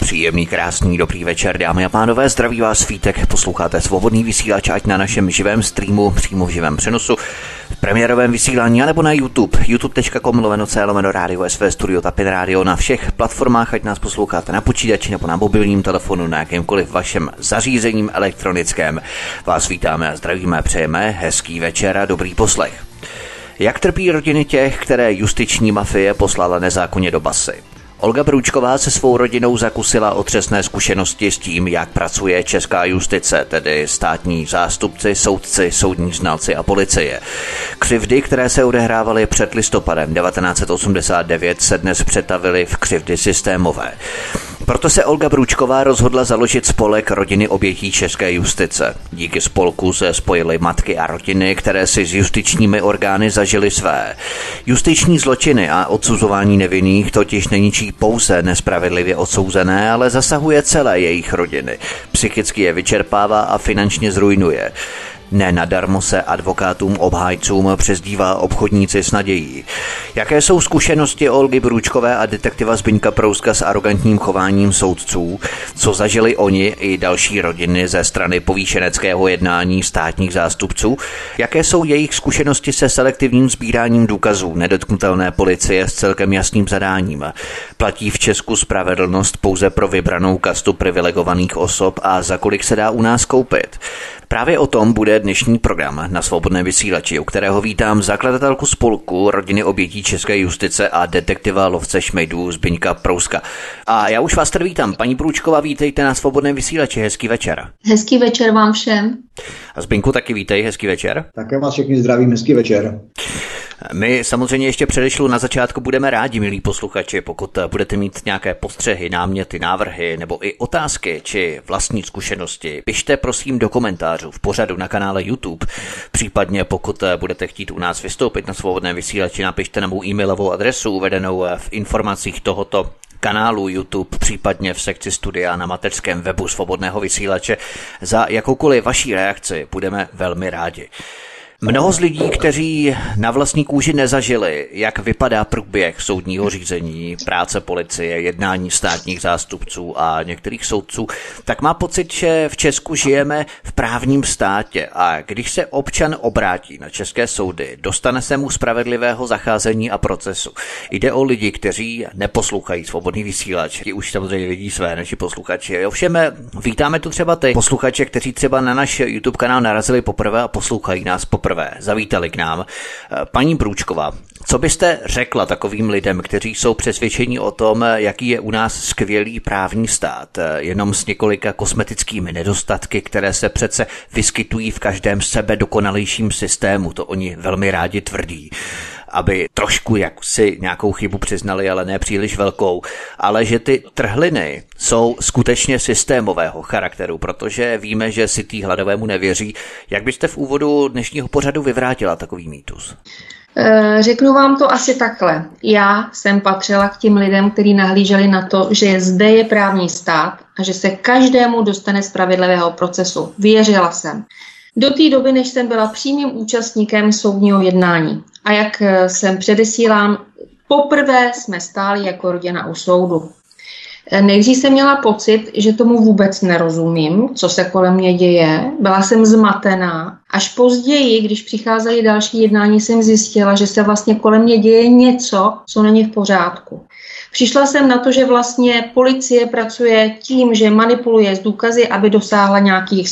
Příjemný, krásný, dobrý večer, dámy a pánové, zdraví vás Vítek, posloucháte svobodný vysílač ať na našem živém streamu, přímo v živém přenosu, v premiérovém vysílání, anebo na YouTube, youtube.com/c/Radio SV Studio Tapin Radio, na všech platformách, ať nás posloucháte na počítači nebo na mobilním telefonu, na jakémkoliv vašem zařízením elektronickém. Vás vítáme a zdravíme, přejeme hezký večer a dobrý poslech. Jak trpí rodiny těch, které justiční mafie poslala nezákonně do basy? Olga Brůčková se svou rodinou zakusila otřesné zkušenosti s tím, jak pracuje česká justice, tedy státní zástupci, soudci, soudní znalci a policie. Křivdy, které se odehrávaly před listopadem 1989, se dnes přetavily v křivdy systémové. Proto se Olga Brůčková rozhodla založit spolek Rodiny obětí české justice. Díky spolku se spojily matky a rodiny, které si s justičními orgány zažily své. Justiční zločiny a odsuzování nevinných totiž neničí pouze nespravedlivě odsouzené, ale zasahuje celé jejich rodiny. Psychicky je vyčerpává a finančně zrujnuje. Nenadarmo se advokátům obhájcům přezdívá obchodníci s nadějí. Jaké jsou zkušenosti Olgy Brůčkové a detektiva Zbyňka Prouska s arrogantním chováním soudců? Co zažili oni i další rodiny ze strany povýšeneckého jednání státních zástupců? Jaké jsou jejich zkušenosti se selektivním sbíráním důkazů nedotknutelné policie s celkem jasným zadáním? Platí v Česku spravedlnost pouze pro vybranou kastu privilegovaných osob a za kolik se dá u nás koupit? Právě o tom bude dnešní program na svobodné vysílači, u kterého vítám zakladatelku spolku Rodiny obětí české justice a detektiva lovce šmejdů Zbyňka Prouska. A já už vás tady vítám. Paní Brůčková, vítejte na svobodné vysílači. Hezký večer. Hezký večer vám všem. A Zbyňku taky vítej. Hezký večer. Také vás všechny zdravím. Hezký večer. My samozřejmě ještě předešlu na začátku budeme rádi, milí posluchači, pokud budete mít nějaké postřehy, náměty, návrhy nebo i otázky či vlastní zkušenosti. Pište prosím do komentářů v pořadu na kanále YouTube. Případně pokud budete chtít u nás vystoupit na svobodné vysílači, napište na mou e-mailovou adresu uvedenou v informacích tohoto kanálu YouTube, případně v sekci studia na mateřském webu svobodného vysílače. Za jakoukoliv vaší reakci budeme velmi rádi. Mnoho z lidí, kteří na vlastní kůži nezažili, jak vypadá průběh soudního řízení, práce policie, jednání státních zástupců a některých soudců, tak má pocit, že v Česku žijeme v právním státě a když se občan obrátí na české soudy, dostane se mu spravedlivého zacházení a procesu. Jde o lidi, kteří neposlouchají svobodný vysílač, ti už samozřejmě vidí své naši posluchači. Ovšem vítáme tu třeba ty posluchače, kteří třeba na náš YouTube kanál narazili poprvé a poslouchají nás poprvé, zavítali k nám. Paní Brůčková, co byste řekla takovým lidem, kteří jsou přesvědčeni o tom, jaký je u nás skvělý právní stát, jenom s několika kosmetickými nedostatky, které se přece vyskytují v každém sebedokonalejším systému, to oni velmi rádi tvrdí, aby trošku jaksi nějakou chybu přiznali, ale ne příliš velkou, ale že ty trhliny jsou skutečně systémového charakteru, protože víme, že si tý hladovému nevěří. Jak byste v úvodu dnešního pořadu vyvrátila takový mýtus? Řeknu vám to asi takhle. Já jsem patřila k těm lidem, kteří nahlíželi na to, že zde je právní stát a že se každému dostane spravedlivého procesu. Věřila jsem. Do té doby, než jsem byla přímým účastníkem soudního jednání. A jak jsem předesílám, poprvé jsme stáli jako rodina u soudu. Nejdřív jsem měla pocit, že tomu vůbec nerozumím, co se kolem mě děje. Byla jsem zmatená. Až později, když přicházely další jednání, jsem zjistila, že se vlastně kolem mě děje něco, co není v pořádku. Přišla jsem na to, že vlastně policie pracuje tím, že manipuluje s důkazy, aby dosáhla nějakých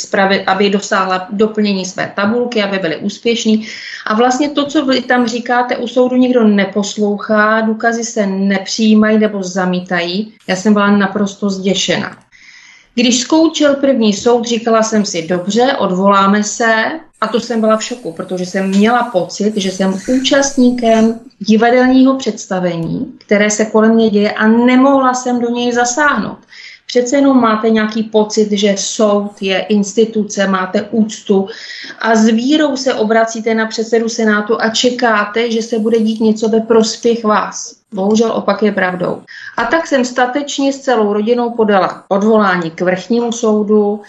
aby dosáhla doplnění své tabulky, aby byly úspěšní. A vlastně to, co vy tam říkáte, u soudu nikdo neposlouchá, důkazy se nepřijímají nebo zamítají. Já jsem byla naprosto zděšena. Když skončil první soud, říkala jsem si, dobře, odvoláme se. A to jsem byla v šoku, protože jsem měla pocit, že jsem účastníkem divadelního představení, které se kolem mě děje a nemohla jsem do něj zasáhnout. Přece jenom máte nějaký pocit, že soud je instituce, máte úctu a s vírou se obracíte na předsedu Senátu a čekáte, že se bude dít něco ve prospěch vás. Bohužel opak je pravdou. A tak jsem statečně s celou rodinou podala odvolání k vrchnímu soudu.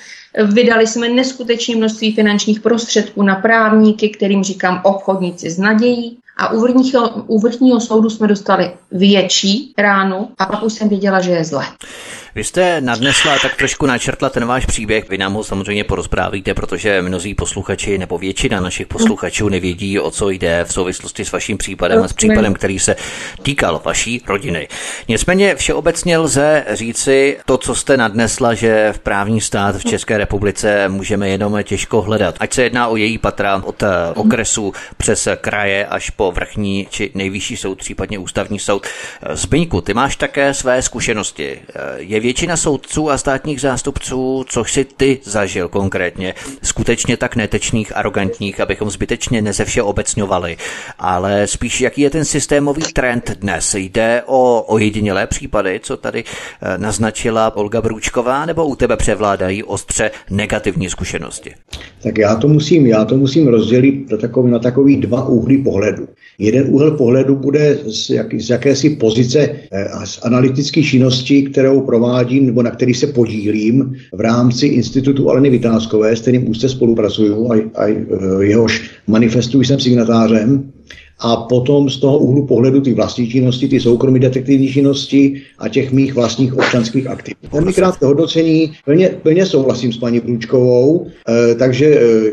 Vydali jsme neskutečné množství finančních prostředků na právníky, kterým říkám obchodníci s nadějí. A u vrchního soudu jsme dostali větší ránu a pak už jsem věděla, že je zle. Vy jste nadnesla, tak trošku načrtla ten váš příběh. Vy nám ho samozřejmě porozprávíte, protože mnozí posluchači nebo většina našich posluchačů nevědí, o co jde v souvislosti s vaším případem a s případem, který se týkal vaší rodiny. Nicméně všeobecně lze říci to, co jste nadnesla, že v právní stát v České republice můžeme jenom těžko hledat. Ať se jedná o její patra od okresu přes kraje až po vrchní či nejvyšší soud, případně ústavní soud. Zbyňku, ty máš také své zkušenosti. Je většina soudců a státních zástupců, což si ty zažil konkrétně, skutečně tak netečných, arrogantních, abychom zbytečně nezevšeobecňovali, ale spíš jaký je ten systémový trend dnes? Jde o ojedinělé případy, co tady naznačila Olga Brůčková, nebo u tebe převládají ostře negativní zkušenosti? Tak já to musím rozdělit na takový dva úhly pohledu. Jeden úhel pohledu bude z jakési pozice a z analytické činnosti, kterou provádím nebo na který se podílím v rámci Institutu Aleny Vitáskové, s kterým úzce spolupracuju a jehož manifestu jsem signatářem. A potom z toho úhlu pohledu ty vlastní činnosti, ty soukromé detektivní činnosti a těch mých vlastních občanských aktivit. Velmi krátké hodnocení, plně souhlasím s paní Brůčkovou, takže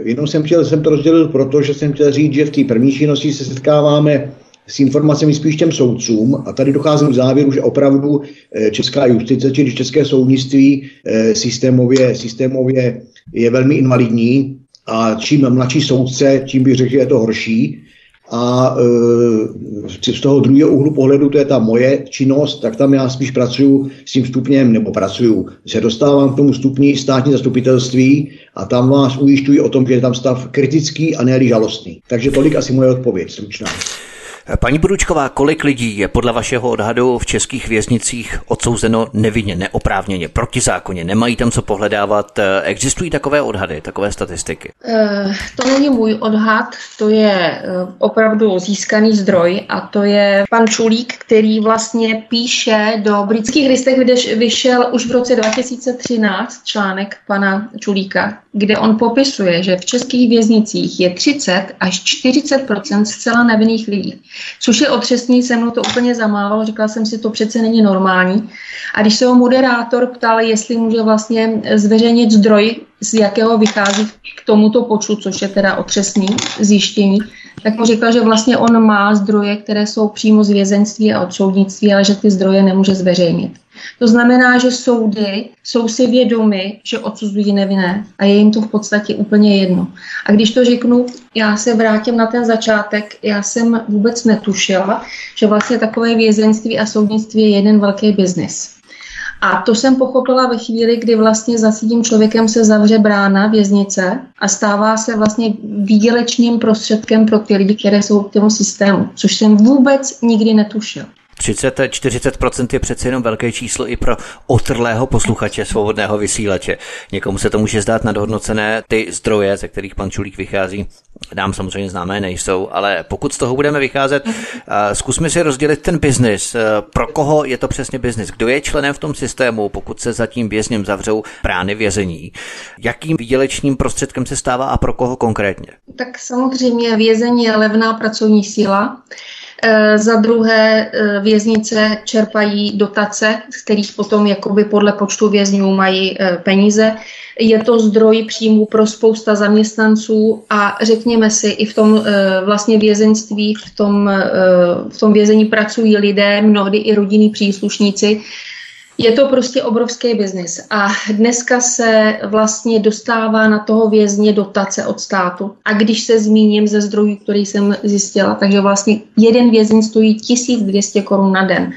jenom jsem to rozdělil proto, že jsem chtěl říct, že v té první činnosti se setkáváme s informacemi spíš těm soudcům a tady docházím k závěru, že opravdu česká justice, či české soudnictví systémově je velmi invalidní a čím mladší soudce, tím bych řekl, že je to horší. A z toho druhého úhlu pohledu, to je ta moje činnost, tak tam já spíš pracuju s tím stupněm, nebo se dostávám k tomu stupni státní zastupitelství a tam vás ujišťuji o tom, že je tam stav kritický a ne-li žalostný. Takže tolik asi moje odpověď, stručná. Paní Brůčková, kolik lidí je podle vašeho odhadu v českých věznicích odsouzeno nevinně, neoprávněně, protizákonně, nemají tam co pohledávat? Existují takové odhady, takové statistiky? To není můj odhad, to je opravdu získaný zdroj a to je pan Čulík, který vlastně píše do Britských listech, kde vyšel už v roce 2013 článek pana Čulíka, kde on popisuje, že v českých věznicích je 30 až 40% zcela nevinných lidí. Což je otřesný, se mnou to úplně zamávalo, říkala jsem si, to přece není normální. A když se ho moderátor ptal, jestli může vlastně zveřejnit zdroj, z jakého vychází k tomuto počtu, což je teda otřesný zjištění, tak mu řekla, že vlastně on má zdroje, které jsou přímo z vězeňství a od soudnictví, ale že ty zdroje nemůže zveřejnit. To znamená, že soudy jsou si vědomi, že odsuzují nevinné a je jim to v podstatě úplně jedno. A když to řeknu, já se vrátím na ten začátek, já jsem vůbec netušila, že vlastně takové vězeňství a soudnictví je jeden velký biznis. A to jsem pochopila ve chvíli, kdy vlastně za tím člověkem se zavře brána věznice a stává se vlastně výdělečným prostředkem pro ty lidi, které jsou k tomu systému, což jsem vůbec nikdy netušila. 30-40% je přece jenom velké číslo i pro otrlého posluchače svobodného vysílače. Někomu se to může zdát nadhodnocené, ty zdroje, ze kterých pan Čulík vychází, nám samozřejmě známé nejsou, ale pokud z toho budeme vycházet, zkusme si rozdělit ten biznis. Pro koho je to přesně biznis? Kdo je členem v tom systému, pokud se za tím vězněm zavřou brány vězení? Jakým výdělečným prostředkem se stává a pro koho konkrétně? Tak samozřejmě vězení je levná pracovní síla. Za druhé věznice čerpají dotace, z kterých potom jakoby podle počtu vězňů mají peníze. Je to zdroj příjmů pro spousta zaměstnanců a řekněme si, i v tom vlastně vězeňství, v tom vězení pracují lidé, mnohdy i rodinní příslušníci. Je to prostě obrovský biznis a dneska se vlastně dostává na toho vězně dotace od státu. A když se zmíním ze zdrojů, který jsem zjistila, takže vlastně jeden vězeň stojí 1200 korun na den.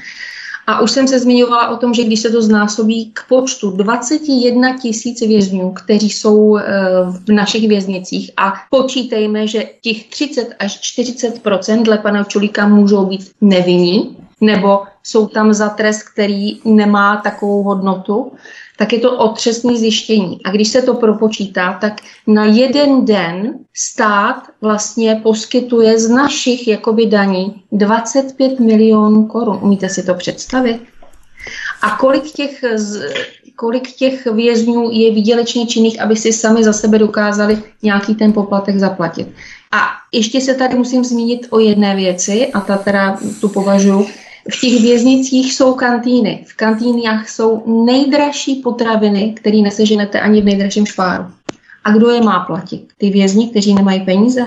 A už jsem se zmiňovala o tom, že když se to znásobí k počtu 21 tisíc vězňů, kteří jsou v našich věznicích, a počítejme, že těch 30 až 40% dle pana Čulíka můžou být nevinní, nebo jsou tam za trest, který nemá takovou hodnotu, tak je to otřesné zjištění. A když se to propočítá, tak na jeden den stát vlastně poskytuje z našich jakoby daní 25 milionů korun. Umíte si to představit? A kolik těch vězňů je výdělečně činných, aby si sami za sebe dokázali nějaký ten poplatek zaplatit. A ještě se tady musím zmínit o jedné věci, a ta teda tu považuji. V těch věznicích jsou kantýny. V kantýnách jsou nejdražší potraviny, které neseženete ani v nejdražším šváru. A kdo je má platit? Ty vězni, kteří nemají peníze?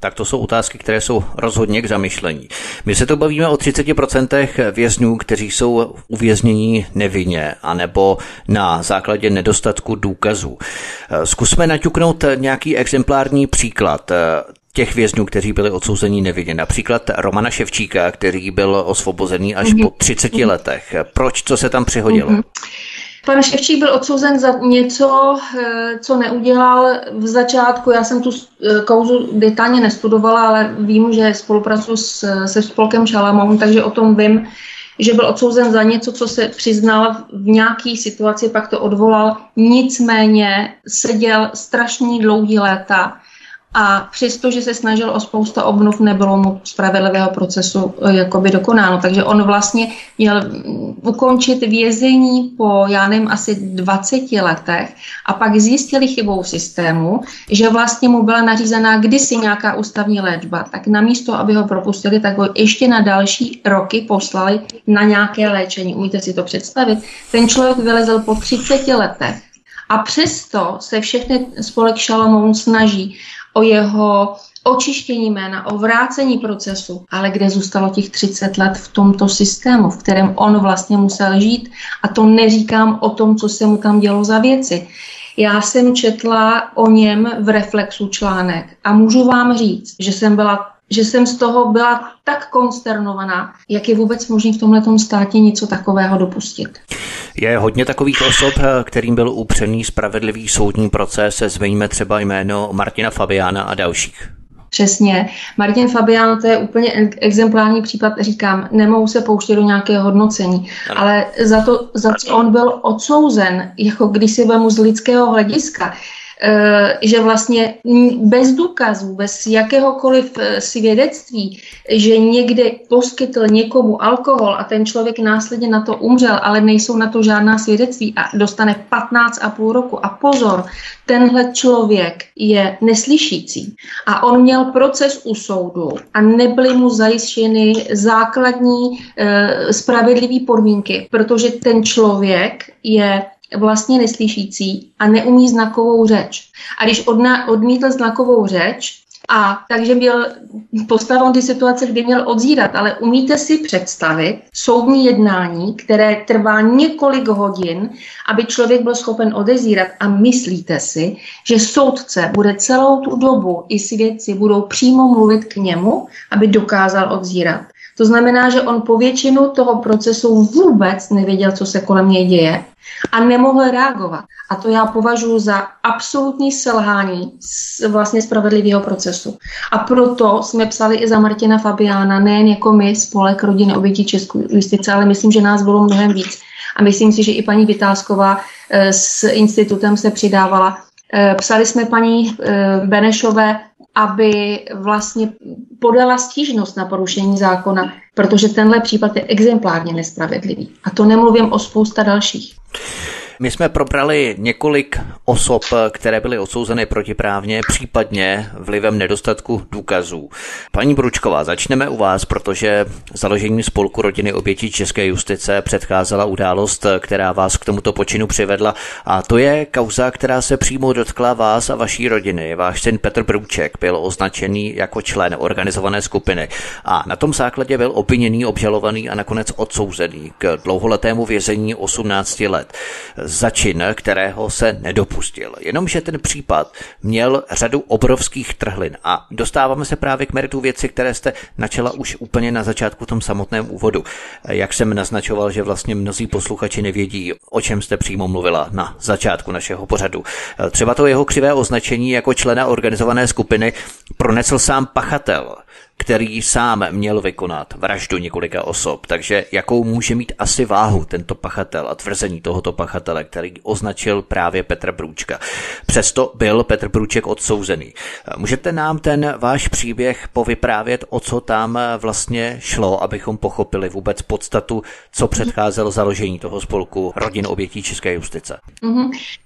Tak to jsou otázky, které jsou rozhodně k zamyšlení. My se to bavíme o 30% vězňů, kteří jsou uvěznění nevinně anebo na základě nedostatku důkazů. Zkusme naťuknout nějaký exemplární příklad těch vězňů, kteří byli odsouzeni nevinně. Například Romana Šefčíka, který byl osvobozený až po 30 letech. Proč? Co se tam přihodilo? Pan Šefčík byl odsouzen za něco, co neudělal v začátku. Já jsem tu kauzu detailně nestudovala, ale vím, že spolupracuji se spolkem Šalamoun, takže o tom vím, že byl odsouzen za něco, co se přiznal v nějaké situaci, pak to odvolal. Nicméně seděl strašně dlouhý léta. A přesto, že se snažil o spousta obnov, nebylo mu spravedlivého procesu jakoby dokonáno. Takže on vlastně měl ukončit vězení po, já nevím, asi 20 letech a pak zjistili chybou systému, že vlastně mu byla nařízená kdysi nějaká ústavní léčba. Tak namísto, aby ho propustili, tak ho ještě na další roky poslali na nějaké léčení. Umíte si to představit? Ten člověk vylezl po 30 letech a přesto se všechny spolek Šalamoun snaží o jeho očištění jména, o vrácení procesu, ale kde zůstalo těch 30 let v tomto systému, v kterém on vlastně musel žít. A to neříkám o tom, co se mu tam dělo za věci. Já jsem četla o něm v Reflexu článek a můžu vám říct, že jsem z toho byla tak konsternovaná, jak je vůbec možné v tomhletom státě něco takového dopustit. Je hodně takových osob, kterým byl upřený spravedlivý soudní proces. Zmiňme třeba jméno Martina Fabiána a dalších. Přesně. Martin Fabián, to je úplně exemplární případ, říkám, nemohu se pouštět do nějakého hodnocení, ale za to, za co on byl odsouzen, jako když si vemu z lidského hlediska, že vlastně bez důkazů, bez jakéhokoliv svědectví, že někde poskytl někomu alkohol a ten člověk následně na to umřel, ale nejsou na to žádná svědectví a dostane 15,5 roku. A pozor, tenhle člověk je neslyšící a on měl proces u soudu a nebyly mu zajištěny základní spravedlivé podmínky, protože ten člověk je vlastně neslyšící a neumí znakovou řeč. A když odmítl znakovou řeč, a takže byl postaven do situace, kdy měl odzírat, ale umíte si představit soudní jednání, které trvá několik hodin, aby člověk byl schopen odezírat, a myslíte si, že soudce bude celou tu dobu i svědci budou přímo mluvit k němu, aby dokázal odzírat. To znamená, že on po většinu toho procesu vůbec nevěděl, co se kolem něj děje a nemohl reagovat. A to já považuji za absolutní selhání vlastně spravedlivého procesu. A proto jsme psali i za Martina Fabiána, nejen jako my, spolek Rodiny obětí české justice, ale myslím, že nás bylo mnohem víc. A myslím si, že i paní Vitásková s institutem se přidávala. Psali jsme paní Benešové, aby vlastně podala stížnost na porušení zákona, protože tenhle případ je exemplárně nespravedlivý. A to nemluvím o spousta dalších. My jsme probrali několik osob, které byly odsouzeny protiprávně, případně vlivem nedostatku důkazů. Paní Brůčková, začneme u vás, protože založením spolku Rodiny obětí české justice předcházela událost, která vás k tomuto počinu přivedla. A to je kauza, která se přímo dotkla vás a vaší rodiny. Váš syn Petr Brůček byl označený jako člen organizované skupiny a na tom základě byl obviněný, obžalovaný a nakonec odsouzený k dlouholetému vězení 18 let. za čin, kterého se nedopustil. Jenomže ten případ měl řadu obrovských trhlin a dostáváme se právě k meritu věci, které jste načala už úplně na začátku v tom samotném úvodu. Jak jsem naznačoval, že vlastně mnozí posluchači nevědí, o čem jste přímo mluvila na začátku našeho pořadu. Třeba to jeho křivé označení jako člena organizované skupiny pronesl sám pachatel, který sám měl vykonat vraždu několika osob. Takže jakou může mít asi váhu tento pachatel a tvrzení tohoto pachatele, který označil právě Petra Brůčka. Přesto byl Petr Brůček odsouzený. Můžete nám ten váš příběh povyprávět, o co tam vlastně šlo, abychom pochopili vůbec podstatu, co předcházelo založení toho spolku Rodin obětí české justice?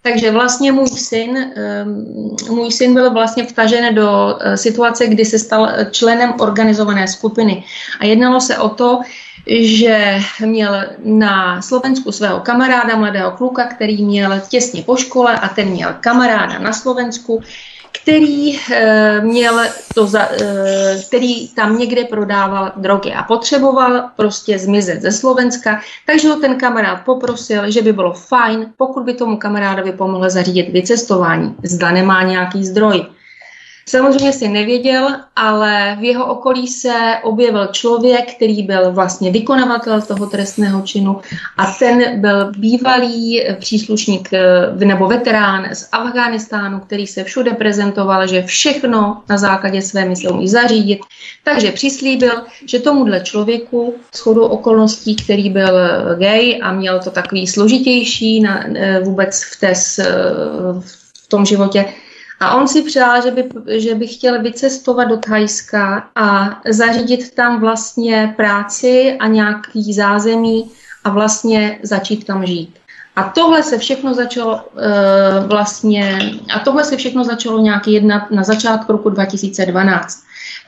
Takže vlastně můj syn byl vlastně vtažen do situace, kdy se stal členem organizované skupiny. A jednalo se o to, že měl na Slovensku svého kamaráda, mladého kluka, který měl těsně po škole a ten měl kamaráda na Slovensku, který tam někde prodával drogy a potřeboval prostě zmizet ze Slovenska, takže ho ten kamarád poprosil, že by bylo fajn, pokud by tomu kamarádovi pomohl zařídit vycestování, zda nemá nějaký zdroj. Samozřejmě si nevěděl, ale v jeho okolí se objevil člověk, který byl vlastně vykonavatel toho trestného činu a ten byl bývalý příslušník nebo veterán z Afghánistánu, který se všude prezentoval, že všechno na základě své mysle umí zařídit. Takže přislíbil, že tomuhle člověku shodou okolností, který byl gay a měl to takový složitější vůbec v tom životě, a on si přál, že by chtěl vycestovat do Thajska a zařídit tam vlastně práci a nějaký zázemí a vlastně začít tam žít. A tohle se všechno začalo nějak jednat na začátku roku 2012.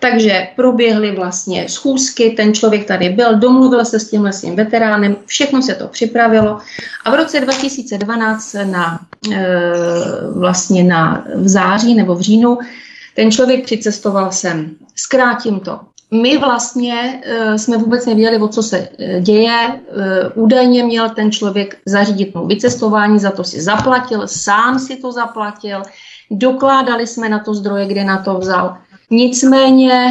Takže proběhly vlastně schůzky, ten člověk tady byl, domluvil se s tímhle svým veteránem, všechno se to připravilo a v roce 2012 v září nebo v říjnu ten člověk přicestoval sem. Zkrátím to. My vlastně jsme vůbec nevěděli, o co se děje. Údajně měl ten člověk zařídit mu vycestování, za to si zaplatil, sám si to zaplatil, dokládali jsme na to zdroje, kde na to vzal. Nicméně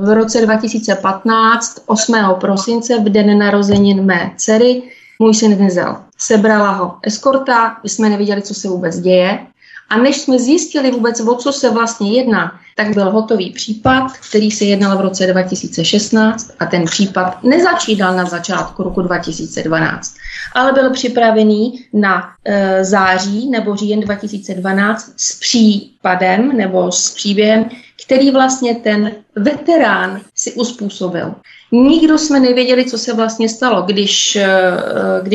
v roce 2015, 8. prosince, v den narozenin mé dcery, můj syn vyzel. Sebrala ho eskorta, my jsme neviděli, co se vůbec děje. A než jsme zjistili vůbec, o co se vlastně jedná, tak byl hotový případ, který se jednal v roce 2016 a ten případ nezačínal na začátku roku 2012, ale byl připravený na září nebo říjen 2012 s případem nebo s příběhem, který vlastně ten veterán si uspůsobil. Nikdo jsme nevěděli, co se vlastně stalo, když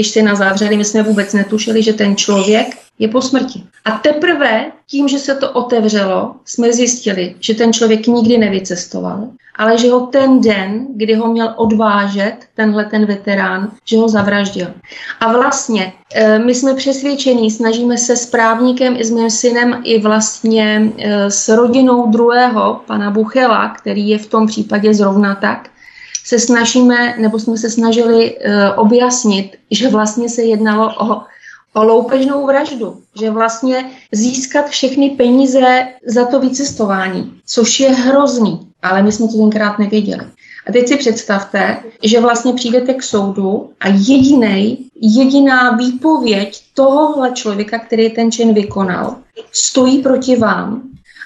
se nás zavřeli, my jsme vůbec netušili, že ten člověk je po smrti. A teprve tím, že se to otevřelo, jsme zjistili, že ten člověk nikdy nevycestoval, ale že ho ten den, kdy ho měl odvážet tenhle ten veterán, že ho zavraždil. A vlastně my jsme přesvědčení, snažíme se s právníkem i s mým synem i vlastně s rodinou druhého, pana Buchela, který je v tom případě zrovna tak, jsme se snažili objasnit, že vlastně se jednalo o loupežnou vraždu, že vlastně získat všechny peníze za to vycestování, což je hrozný, ale my jsme to tenkrát nevěděli. A teď si představte, že vlastně přijdete k soudu a jediná výpověď tohohle člověka, který ten čin vykonal, stojí proti vám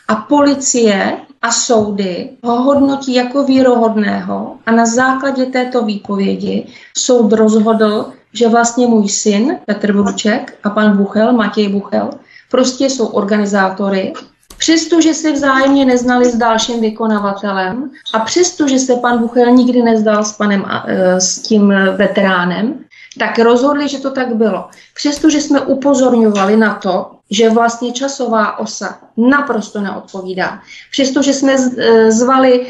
a policie a soudy ho hodnotí jako věrohodného a na základě této výpovědi soud rozhodl, že vlastně můj syn Petr Brůček a pan Buchel, Matěj Buchel, prostě jsou organizátory, přestože se vzájemně neznali s dalším vykonavatelem a přestože se pan Buchel nikdy nezdal s tím veteránem, tak rozhodli, že to tak bylo. Přestože jsme upozorňovali na to, že vlastně časová osa naprosto neodpovídá. Přestože jsme zvali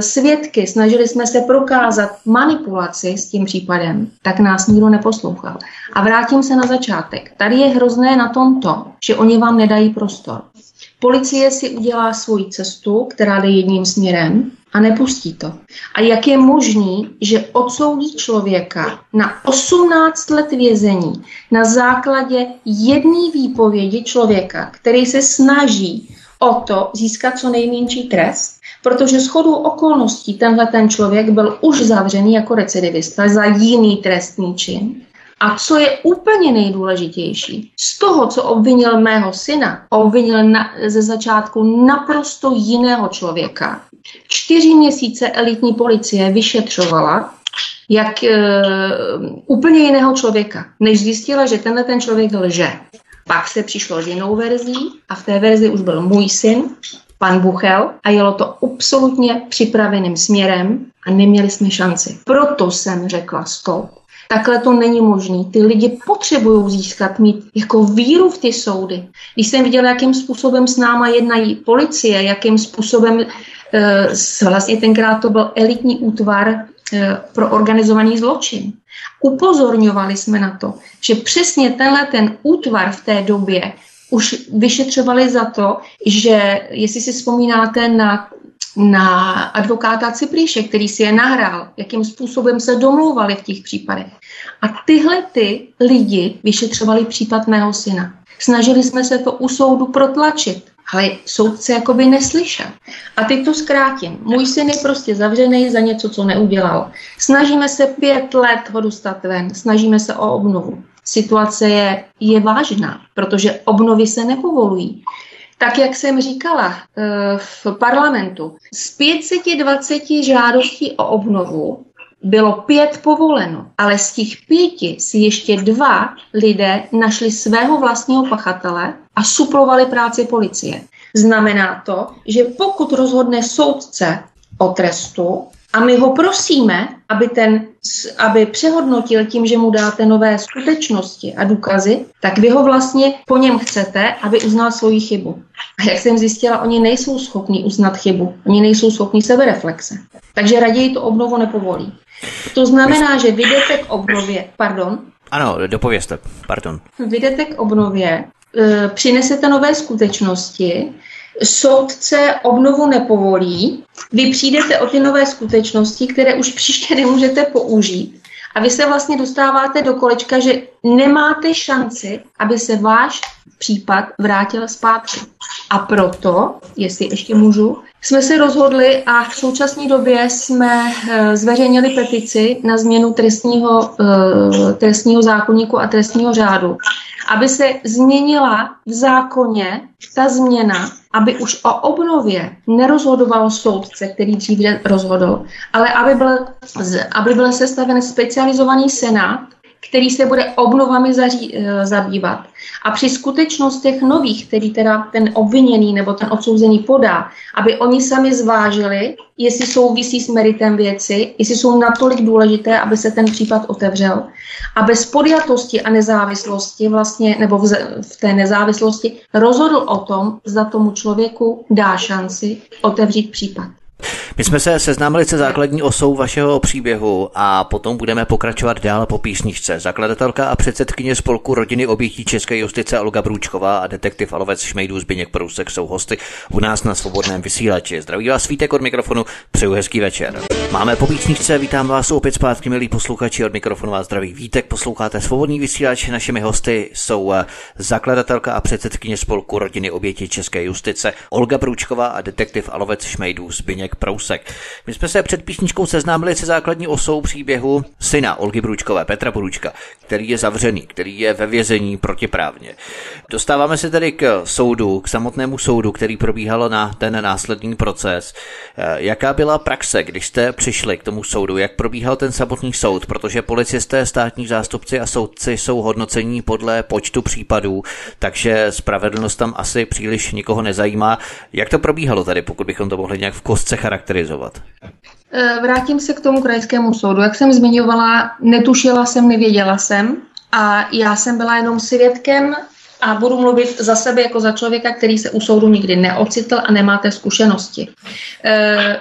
svědky, snažili jsme se prokázat manipulaci s tím případem, tak nás nikdo neposlouchal. A vrátím se na začátek. Tady je hrozné na tom to, že oni vám nedají prostor. Policie si udělá svoji cestu, která jde jedním směrem, a nepustí to. A jak je možný, že odsoudí člověka na 18 let vězení na základě jedné výpovědi člověka, který se snaží o to získat co nejmenší trest, protože shodou okolností tenhle ten člověk byl už zavřený jako recidivista za jiný trestný čin. A co je úplně nejdůležitější, z toho, co obvinil mého syna, obvinil ze začátku naprosto jiného člověka. 4 měsíce elitní policie vyšetřovala, jak úplně jiného člověka, než zjistila, že tenhle ten člověk lže. Pak se přišlo s jinou verzí a v té verzi už byl můj syn, pan Buchel, a jelo to absolutně připraveným směrem a neměli jsme šanci. Proto jsem řekla stop. Takhle to není možné. Ty lidi potřebují získat, mít jako víru v ty soudy. Když jsem viděla, jakým způsobem s náma jednají policie, jakým způsobem, vlastně tenkrát to byl elitní útvar pro organizovaný zločin. Upozorňovali jsme na to, že přesně tenhle ten útvar v té době už vyšetřovali za to, že, jestli si vzpomínáte na advokáta Cypríše, který si je nahrál, jakým způsobem se domlouvali v těch případech. A tyhle ty lidi vyšetřovali případ mého syna. Snažili jsme se to u soudu protlačit, ale soudce jakoby neslyšel. A teď to zkrátím. Můj syn je prostě zavřený za něco, co neudělal. Snažíme se 5 let ho dostat ven, snažíme se o obnovu. Situace je vážná, protože obnovy se nepovolují. Tak, jak jsem říkala v parlamentu, z 520 žádostí o obnovu bylo 5 povoleno, ale z těch 5 si ještě 2 lidé našli svého vlastního pachatele a suplovali práci policie. Znamená to, že pokud rozhodne soudce o trestu a my ho prosíme, aby přehodnotil tím, že mu dáte nové skutečnosti a důkazy, tak vy ho vlastně po něm chcete, aby uznal svoji chybu. A jak jsem zjistila, oni nejsou schopní uznat chybu, oni nejsou schopní sebereflexe. Takže raději to obnovu nepovolí. To znamená, že vy jdete k obnově, Ano, dopovězte, Vy jdete k obnově, přinesete nové skutečnosti, soudce obnovu nepovolí, vy přijdete o ty nové skutečnosti, které už příště nemůžete použít a vy se vlastně dostáváte do kolečka, že nemáte šanci, aby se váš případ vrátil zpátky. A proto, jestli ještě můžu, jsme se rozhodli a v současné době jsme zveřejnili petici na změnu trestního zákoníku a trestního řádu, aby se změnila v zákoně ta změna, aby už o obnově nerozhodoval soudce, který dříve rozhodl, ale aby byl sestaven specializovaný senát, který se bude obnovami zabývat. A při skutečnostech nových, který teda ten obviněný nebo ten odsouzený podá, aby oni sami zvážili, jestli souvisí s meritem věci, jestli jsou natolik důležité, aby se ten případ otevřel. A bez podjatosti a nezávislosti vlastně, nebo v té nezávislosti, rozhodl o tom, zda tomu člověku dá šanci otevřít případ. My jsme se seznámili se základní osou vašeho příběhu a potom budeme pokračovat dál po písničce. Zakladatelka a předsedkyně spolku Rodiny obětí české justice Olga Brůčková a detektiv a lovec šmejdů Zbyněk Prousek jsou hosty u nás na Svobodném vysílači. Zdraví vás Vítek od mikrofonu, přeju hezký večer. Máme po písničce, vítám vás opět zpátky, milí posluchači, od mikrofonu vás zdraví Vítek, posloucháte Svobodný vysílač, našimi hosty jsou zakladatelka a předsedkyně spolku Rodiny obětí české justice Olga Brůčková a detektiv a lovec šmejdů Zbyněk Prousek. My jsme se před písničkou seznámili se základní osou příběhu syna Olgy Brůčkové, Petra Brůčka, který je zavřený, který je ve vězení protiprávně. Dostáváme se tedy k soudu, k samotnému soudu, který probíhal na ten následný proces. Jaká byla praxe, když jste přišli k tomu soudu? Jak probíhal ten samotný soud? Protože policisté, státní zástupci a soudci jsou hodnocení podle počtu případů, takže spravedlnost tam asi příliš nikoho nezajímá. Jak to probíhalo tady, pokud bychom to mohli nějak v kostce charakterizovat? Vrátím se k tomu krajskému soudu. Jak jsem zmiňovala, netušila jsem, nevěděla jsem a já jsem byla jenom svědkem a a budu mluvit za sebe jako za člověka, který se u soudu nikdy neocitl a nemá té zkušenosti.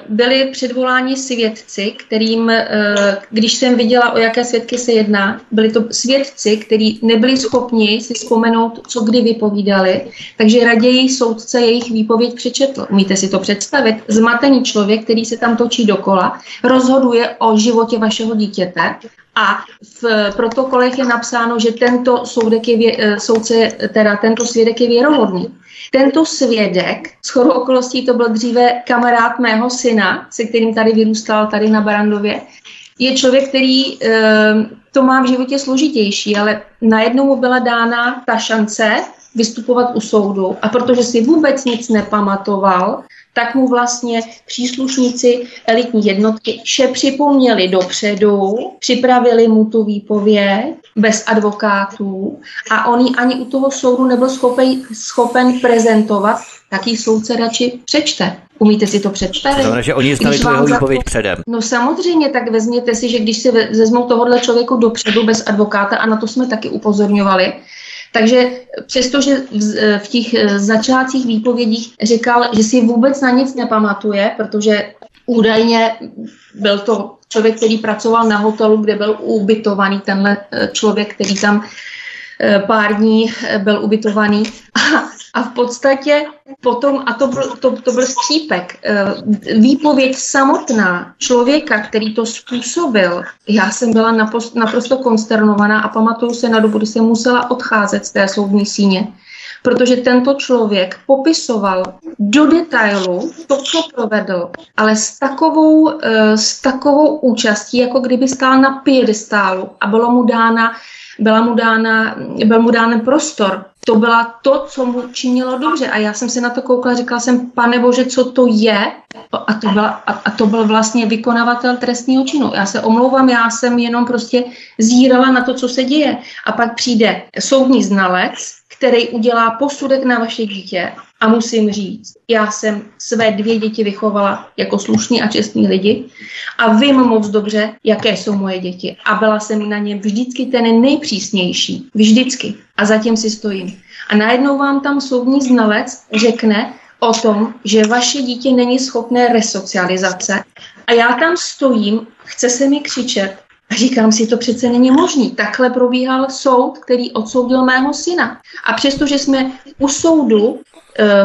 Byli předvoláni svědci, kterým, když jsem viděla, o jaké svědky se jedná, byli to svědci, kteří nebyli schopni si vzpomenout, co kdy vypovídali, takže raději soudce jejich výpověď přečetl. Umíte si to představit? Zmatený člověk, který se tam točí dokola, rozhoduje o životě vašeho dítěte a v protokolech je napsáno, že tento svědek je věrohodný. Tento svědek, shodou okolností to byl dříve kamarád mého syna, se kterým tady vyrůstal, tady na Barandově, je člověk, který to má v životě složitější, ale najednou mu byla dána ta šance vystupovat u soudu. A protože si vůbec nic nepamatoval, tak mu vlastně příslušníci elitní jednotky vše připomněli dopředu, připravili mu tu výpověď bez advokátů a on ji ani u toho soudu nebyl schopen prezentovat, tak ji soudce radši přečte. Umíte si to představit? Znamená, že oni znali tu jeho výpověď předem. No samozřejmě, tak vezměte si, že když si vezmou tohohle člověku dopředu bez advokáta, a na to jsme taky upozorňovali, takže přestože v těch začátcích výpovědích říkal, že si vůbec na nic nepamatuje, protože údajně byl to člověk, který pracoval na hotelu, kde byl ubytovaný tenhle člověk, který tam pár dní byl ubytovaný. A v podstatě potom, a to byl střípek, výpověď samotná člověka, který to způsobil, já jsem byla naprosto konsternovaná a pamatuju se na dobu, kdy jsem musela odcházet z té soudní síně, protože tento člověk popisoval do detailu to, co provedl, ale s takovou účastí, jako kdyby stál na piedestálu a byl mu dán prostor. To byla to, co mu činilo dobře. A já jsem se na to koukala, říkala jsem, pane bože, co to je? A to byl vlastně vykonavatel trestného činu. Já se omlouvám, já jsem jenom prostě zírala na to, co se děje. A pak přijde soudní znalec, který udělá posudek na vaše dítě. A musím říct, já jsem své 2 děti vychovala jako slušní a čestní lidi a vím moc dobře, jaké jsou moje děti. A byla jsem na ně vždycky ten nejpřísnější. Vždycky. A zatím si stojím. A najednou vám tam soudní znalec řekne o tom, že vaše dítě není schopné resocializace. A já tam stojím, chce se mi křičet. A říkám si, to přece není možný. Takhle probíhal soud, který odsoudil mého syna. A přestože jsme u soudu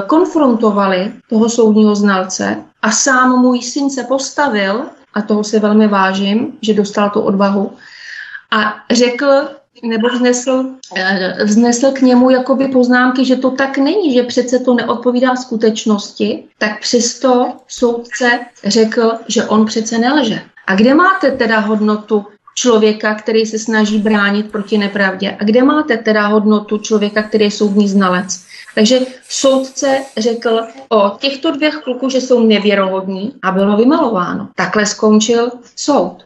konfrontovali toho soudního znalce a sám můj syn se postavil, a toho si velmi vážím, že dostal tu odvahu, a řekl, nebo vznesl k němu jakoby poznámky, že to tak není, že přece to neodpovídá skutečnosti, tak přesto soudce řekl, že on přece nelže. A kde máte teda hodnotu člověka, který se snaží bránit proti nepravdě? A kde máte teda hodnotu člověka, který je soudní znalec? Takže soudce řekl o těchto 2 kluků, že jsou nevěrohodní a bylo vymalováno. Takhle skončil soud.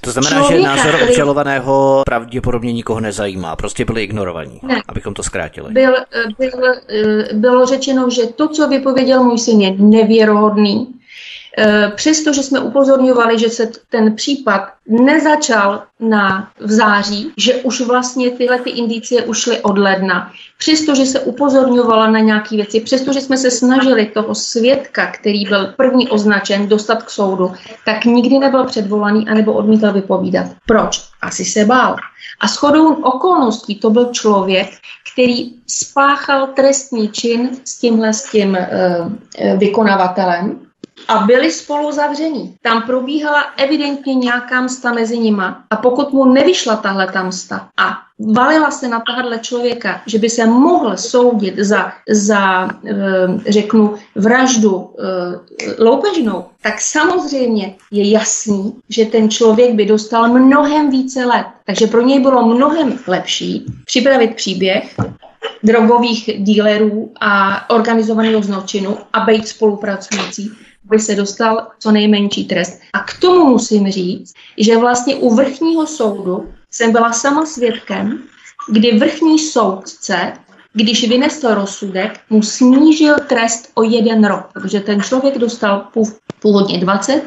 To znamená, že názor obžalovaného pravděpodobně nikoho nezajímá, prostě byli ignorovaní, ne. Abychom to zkrátili. Bylo řečeno, že to, co vypověděl můj syn, je nevěrohodný. Přestože jsme upozorňovali, že se ten případ nezačal v září, že už vlastně tyhle indicie ušly od ledna, přestože se upozorňovala na nějaké věci, přestože jsme se snažili toho svědka, který byl první označen, dostat k soudu, tak nikdy nebyl předvolaný anebo odmítl vypovídat. Proč? Asi se bál. A shodou okolností to byl člověk, který spáchal trestný čin s tím vykonavatelem, a byli spolu zavření. Tam probíhala evidentně nějaká msta mezi nima a pokud mu nevyšla tahle ta msta a valila se na tahle člověka, že by se mohl soudit za vraždu loupežnou, tak samozřejmě je jasný, že ten člověk by dostal mnohem více let. Takže pro něj bylo mnohem lepší připravit příběh drogových dílerů a organizovaného zločinu a být spolupracující, aby se dostal co nejmenší trest. A k tomu musím říct, že vlastně u vrchního soudu jsem byla sama svědkem, kdy vrchní soudce, když vynesl rozsudek, mu snížil trest o 1 rok, protože ten člověk dostal původně 20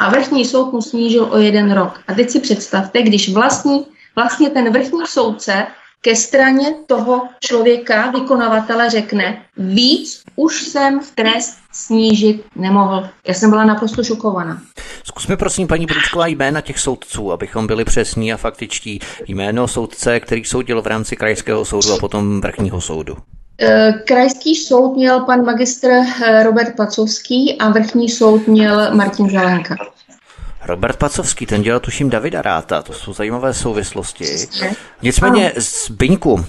a vrchní soud mu snížil o 1 rok. A teď si představte, když vlastně ten vrchní soudce ke straně toho člověka, vykonavatele, řekne, víc už jsem trest snížit nemohl. Já jsem byla naprosto šokovaná. Zkusme prosím, paní Brůčková, jména těch soudců, abychom byli přesní a faktičtí. Jméno soudce, který soudil v rámci krajského soudu a potom vrchního soudu. Krajský soud měl pan magistr Robert Pacovský a vrchní soud měl Martin Zelenka. Robert Pacovský, ten dělal tuším Davida Ratha, to jsou zajímavé souvislosti. Nicméně, Zbyňku,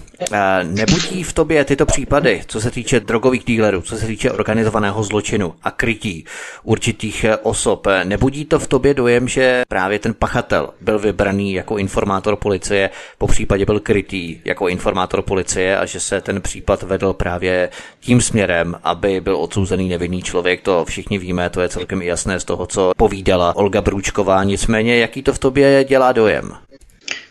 nebudí v tobě tyto případy, co se týče drogových dílerů, co se týče organizovaného zločinu a krytí určitých osob, nebudí to v tobě dojem, že právě ten pachatel byl vybraný jako informátor policie, popřípadě byl krytý jako informátor policie a že se ten případ vedl právě tím směrem, aby byl odsouzený nevinný člověk, to všichni víme, to je celkem jasné z toho, co povídala Olga Brůčková, nicméně, jaký to v tobě dělá dojem?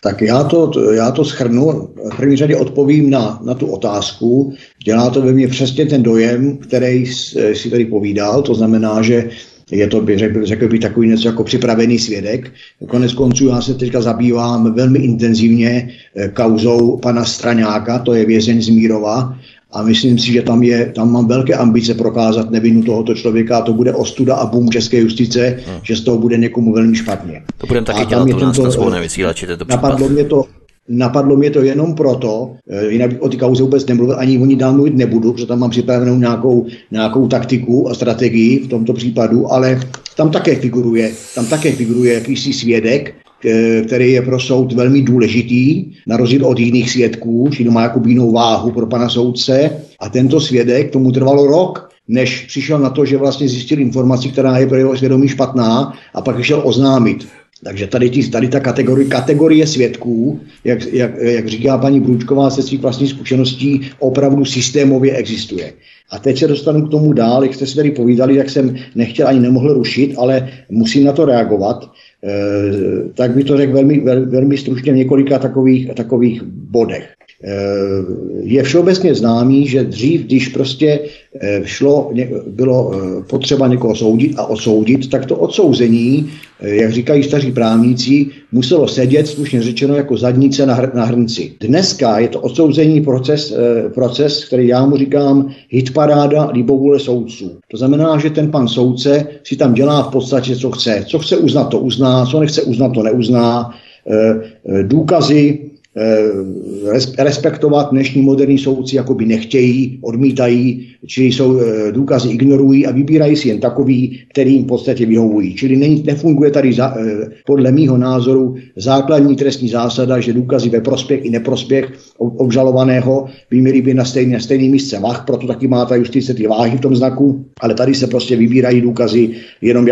Tak já to shrnu, v první řadě odpovím na tu otázku. Dělá to ve mně přesně ten dojem, který si tady povídal, to znamená, že je to, řekl bych, takový něco jako připravený svědek. Konec konců já se teďka zabývám velmi intenzivně kauzou pana Straňáka, to je vězeň z Mírova, a myslím si, že tam mám velké ambice prokázat nevinu tohoto člověka a to bude ostuda a boom české justice, že z toho bude někomu velmi špatně. To budeme taky dělat u nás na svobodném vysílači. Napadlo mě to jenom proto, jinak o ty kauze vůbec nemluvil, ani o ní dál mluvit nebudu, protože tam mám připravenou nějakou taktiku a strategii v tomto případu, ale tam také figuruje jakýsi svědek, který je pro soud velmi důležitý, na rozdíl od jiných svědků, čili má jako jinou váhu pro pana soudce. A tento svědek, tomu trvalo rok, než přišel na to, že vlastně zjistil informaci, která je pro jeho svědomí špatná, a pak ji šel oznámit. Takže tady ta kategorie svědků, jak říká paní Brůčková, se svých vlastních zkušeností opravdu systémově existuje. A teď se dostanu k tomu dál, jak jste si tady povídali, jak jsem nechtěl ani nemohl rušit, ale musím na to reagovat. Tak bych to řekl velmi stručně v několika takových bodech. Je všeobecně známý, že dřív, když prostě bylo potřeba někoho soudit a odsoudit, tak to odsouzení, jak říkají staří právníci, muselo sedět, slušně řečeno, jako zadnice na hrnci. Dneska je to odsouzení proces, který já mu říkám hitparáda libovůle soudců. To znamená, že ten pan soudce si tam dělá v podstatě, co chce. Co chce uznat, to uzná, co nechce uznat, to neuzná. Důkazy respektovat dnešní moderní soudci jakoby nechtějí, odmítají, čili důkazy ignorují a vybírají si jen takový, který jim v podstatě vyhovují. Čili nefunguje tady podle mýho názoru základní trestní zásada, že důkazy ve prospěch i neprospěch obžalovaného by měly být na stejném místě vah, proto taky má ta justice ty váhy v tom znaku, ale tady se prostě vybírají důkazy jenom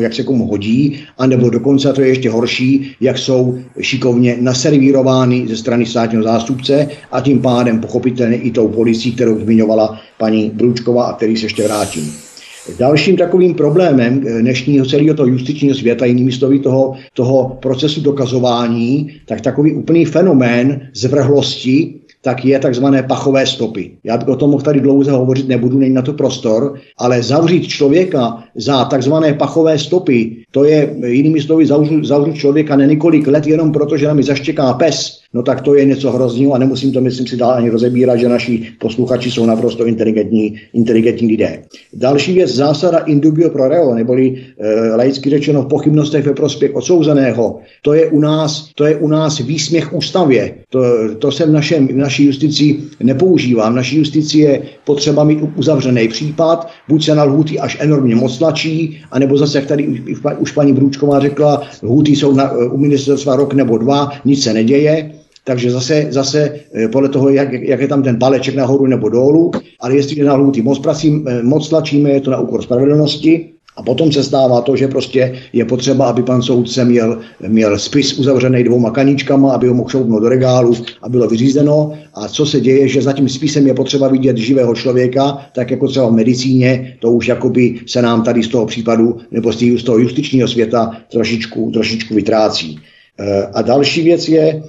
jak se komu hodí, anebo dokonce, to je ještě horší, jak jsou šikovně naservírovány ze strany státního zástupce a tím pádem pochopitelně i tou policií, kterou zmiňovala paní Brůčková a který se ještě vrátím. Dalším takovým problémem dnešního celého toho justičního světa, jinými slovy toho procesu dokazování, tak takový úplný fenomén zvrhlosti, tak je takzvané pachové stopy. Já o tom tady dlouze hovořit nebudu, není na to prostor, ale zavřít člověka za takzvané pachové stopy, to je, jinými slovy, zavřu člověka na několik let jenom proto, že nám ji zaštěká pes. No tak to je něco hroznýho a nemusím to, myslím si, dál ani rozebírat, že naši posluchači jsou naprosto inteligentní lidé. Další věc, zásada in dubio pro reo, neboli laicky řečeno v pochybnostech ve prospěch odsouzeného. To je u nás výsměch ústavě. To se v naší justici nepoužívá. V naší justici je potřeba mít uzavřený případ, buď se na lhůty až enormně moc tlačí, anebo zase, jak tady už paní Brůčková řekla, lhůty jsou u ministerstva rok nebo dva, nic se neděje. Takže zase podle toho, jak je tam ten baleček nahoru nebo dolů, ale jestli je na lhůty moc tlačíme, je to na úkor spravedlnosti. A potom se stává to, že prostě je potřeba, aby pan soudce měl spis uzavřený 2 kaníčkama, aby ho mohl šoupnout do regálu a bylo vyřízeno. A co se děje, že za tím spisem je potřeba vidět živého člověka, tak jako třeba v medicíně, to už jakoby se nám tady z toho případu nebo z toho justičního světa trošičku vytrácí. A další věc je,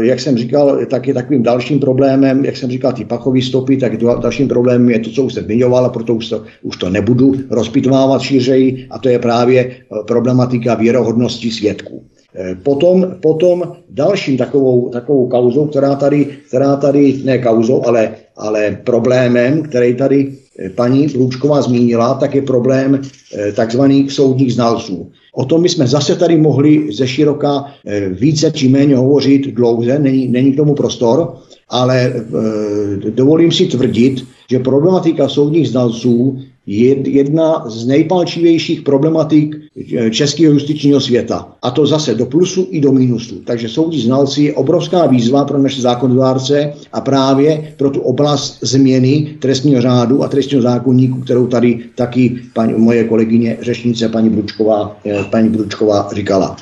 jak jsem říkal, tak je takovým dalším problémem, jak jsem říkal, ty pachové stopy, tak dalším problémem je to, co už jsem zmiňoval, proto už to nebudu rozpitvávat šířeji, a to je právě problematika věrohodnosti svědků. Potom dalším takovou kauzou, ale problémem, který tady paní Brůčková zmínila, tak je problém takzvaných soudních znalců. O tom bychom zase tady mohli ze široka více či méně hovořit dlouze, není k tomu prostor, ale dovolím si tvrdit, že problematika soudních znalců je jedna z nejpalčivějších problematik českého justičního světa. A to zase do plusu i do minusu. Takže soudní znalci je obrovská výzva pro naše zákonodárce a právě pro tu oblast změny trestního řádu a trestního zákoníku, kterou tady taky moje kolegyně řečnice paní Brůčková říkala.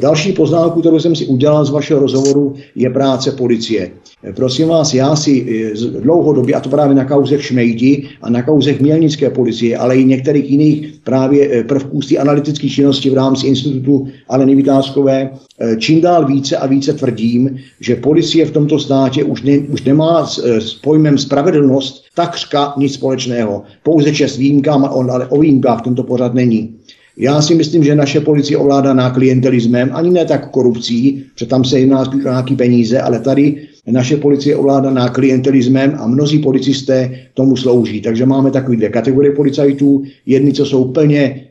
Další poznámku, kterou jsem si udělal z vašeho rozhovoru, je práce policie. Prosím vás, já si dlouhodobě, a to právě na kauzech Šmejdi a na kauzech mělnické policie, ale i některých jiných právě prvků z té analytické činnosti v rámci Institutu Aleny Vitáskové, čím dál více a více tvrdím, že policie v tomto státě už nemá s pojmem spravedlnost takřka nic společného. Pouze čest výjimkám, ale o výjimkách v tomto pořad není. Já si myslím, že naše policie ovládaná klientelismem, ani ne tak korupcí, protože tam se jedná o nějaké peníze, ale tady naše policie ovládaná klientelismem a mnozí policisté tomu slouží. Takže máme takové dvě kategorie policajtů. Jedni, co jsou plně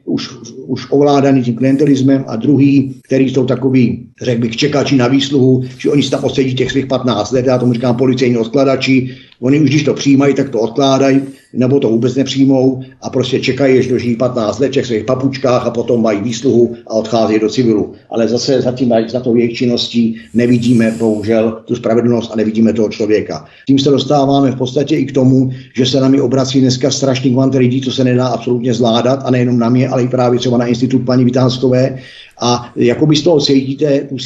už ovládaný tím klientelismem a druhý, který jsou takový, řekl bych, čekači na výsluhu, že oni si tam odsedí těch svých 15 let, já tomu říkám policejní odkladači, oni už když to přijímají, tak to odkládají, nebo to vůbec nepřijmou a prostě čekají, až dožijí 15 let v těch svých papučkách a potom mají výsluhu a odchází do civilu. Ale zase za tou jejich činností nevidíme bohužel tu spravedlnost a nevidíme toho člověka. Tím se dostáváme v podstatě i k tomu, že se na mě obrací dneska strašný kvant lidí, co se nedá absolutně zvládat, a nejenom na mě, ale i právě třeba na institut paní Vitáskové. A jakoby z toho cítíte tu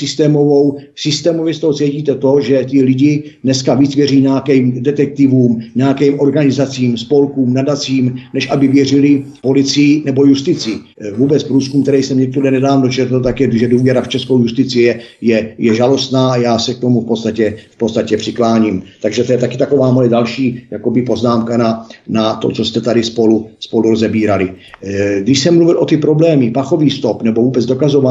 systémově z toho cítíte to, že ti lidi dneska víc věří nějakým detektivům, nějakým organizacím, spolkům, nadacím, než aby věřili policii nebo justici. Vůbec průzkum, který jsem některé nedávno četl, tak je, že důvěra v českou justici je žalostná a já se k tomu v podstatě přikláním. Takže to je taky taková moje další jakoby poznámka na to, co jste tady spolu rozebírali. Když jsem mluvil o ty problémy, pachový stop nebo vůbec dokazování,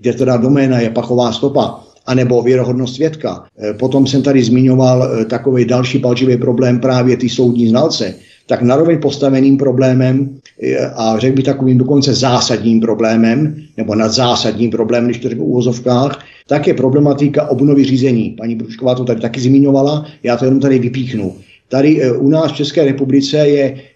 kde teda doména je pachová stopa, anebo věrohodnost svědka. Potom jsem tady zmiňoval takový další palčivý problém právě ty soudní znalce. Tak naroveň postaveným problémem a řekl bych takovým dokonce zásadním problémem, nebo nadzásadním problémem, když to řeknu v uvozovkách, tak je problematika obnovy řízení. Paní Brůčková to tady taky zmiňovala, já to jenom tady vypíchnu. Tady u nás v České republice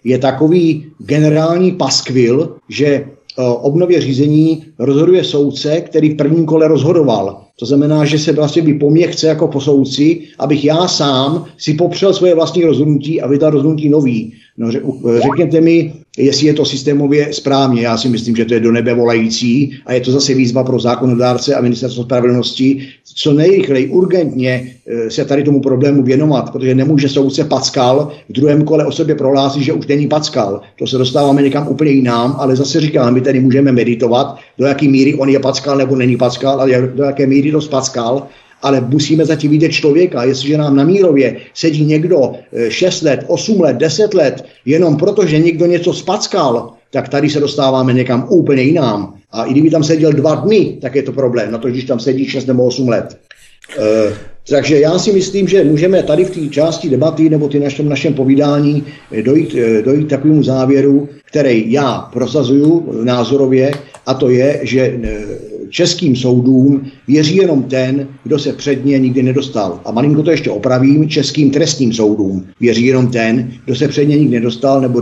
je takový generální paskvil, že o obnově řízení rozhoduje soudce, který v prvním kole rozhodoval. To znamená, že se vlastně po mně chce jako po soudci, abych já sám si popřel svoje vlastní rozhodnutí a vydal rozhodnutí nový. No, řekněte mi, jestli je to systémově správně. Já si myslím, že to je do nebe volající a je to zase výzva pro zákonodárce a ministerstvo spravedlnosti, co nejrychleji urgentně se tady tomu problému věnovat, protože nemůže soudce packal v druhém kole o sobě prohlásit, že už není packal. To se dostáváme někam úplně jinam, ale zase říkám, my tady můžeme meditovat, do jaké míry on je packal nebo není packal, ale do jaké míry dost packal. Ale musíme zatím vidět člověka, jestliže nám na Mírově sedí někdo 6 let, 8 let, 10 let, jenom proto, že někdo něco spackal, tak tady se dostáváme někam úplně jinam. A i kdyby tam seděl 2 dny, tak je to problém, na to, když tam sedí 6 nebo 8 let. Takže já si myslím, že můžeme tady v té části debaty nebo v našem povídání dojít k takovému závěru, který já prosazuju názorově, a to je, že českým soudům věří jenom ten, kdo se před ně nikdy nedostal. A malinko to ještě opravím, českým trestním soudům věří jenom ten, kdo se před ně nikdy nedostal, nebo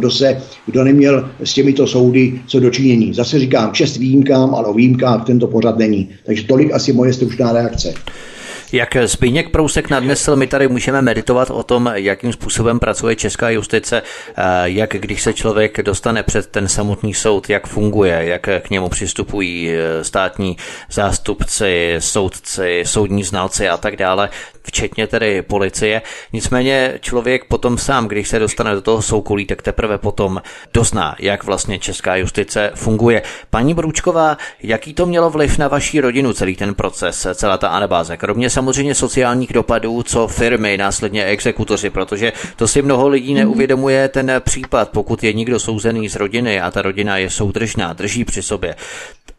kdo neměl s těmito soudy co dočinění. Zase říkám, čest výjimkám, ale o výjimkách tento pořad není. Takže tolik asi moje stručná reakce. Jak Zbyněk Prousek nadnesl, my tady můžeme meditovat o tom, jakým způsobem pracuje česká justice, jak když se člověk dostane před ten samotný soud, jak funguje, jak k němu přistupují státní zástupci, soudci, soudní znalci a tak dále, včetně tedy policie. Nicméně člověk potom sám, když se dostane do toho soukolí, tak teprve potom dozná, jak vlastně česká justice funguje. Paní Brůčková, jaký to mělo vliv na vaší rodinu, celý ten proces, celá ta anabáze? Kromě samozřejmě sociálních dopadů, co firmy, následně exekutoři, protože to si mnoho lidí neuvědomuje ten případ, pokud je někdo souzený z rodiny a ta rodina je soudržná, drží při sobě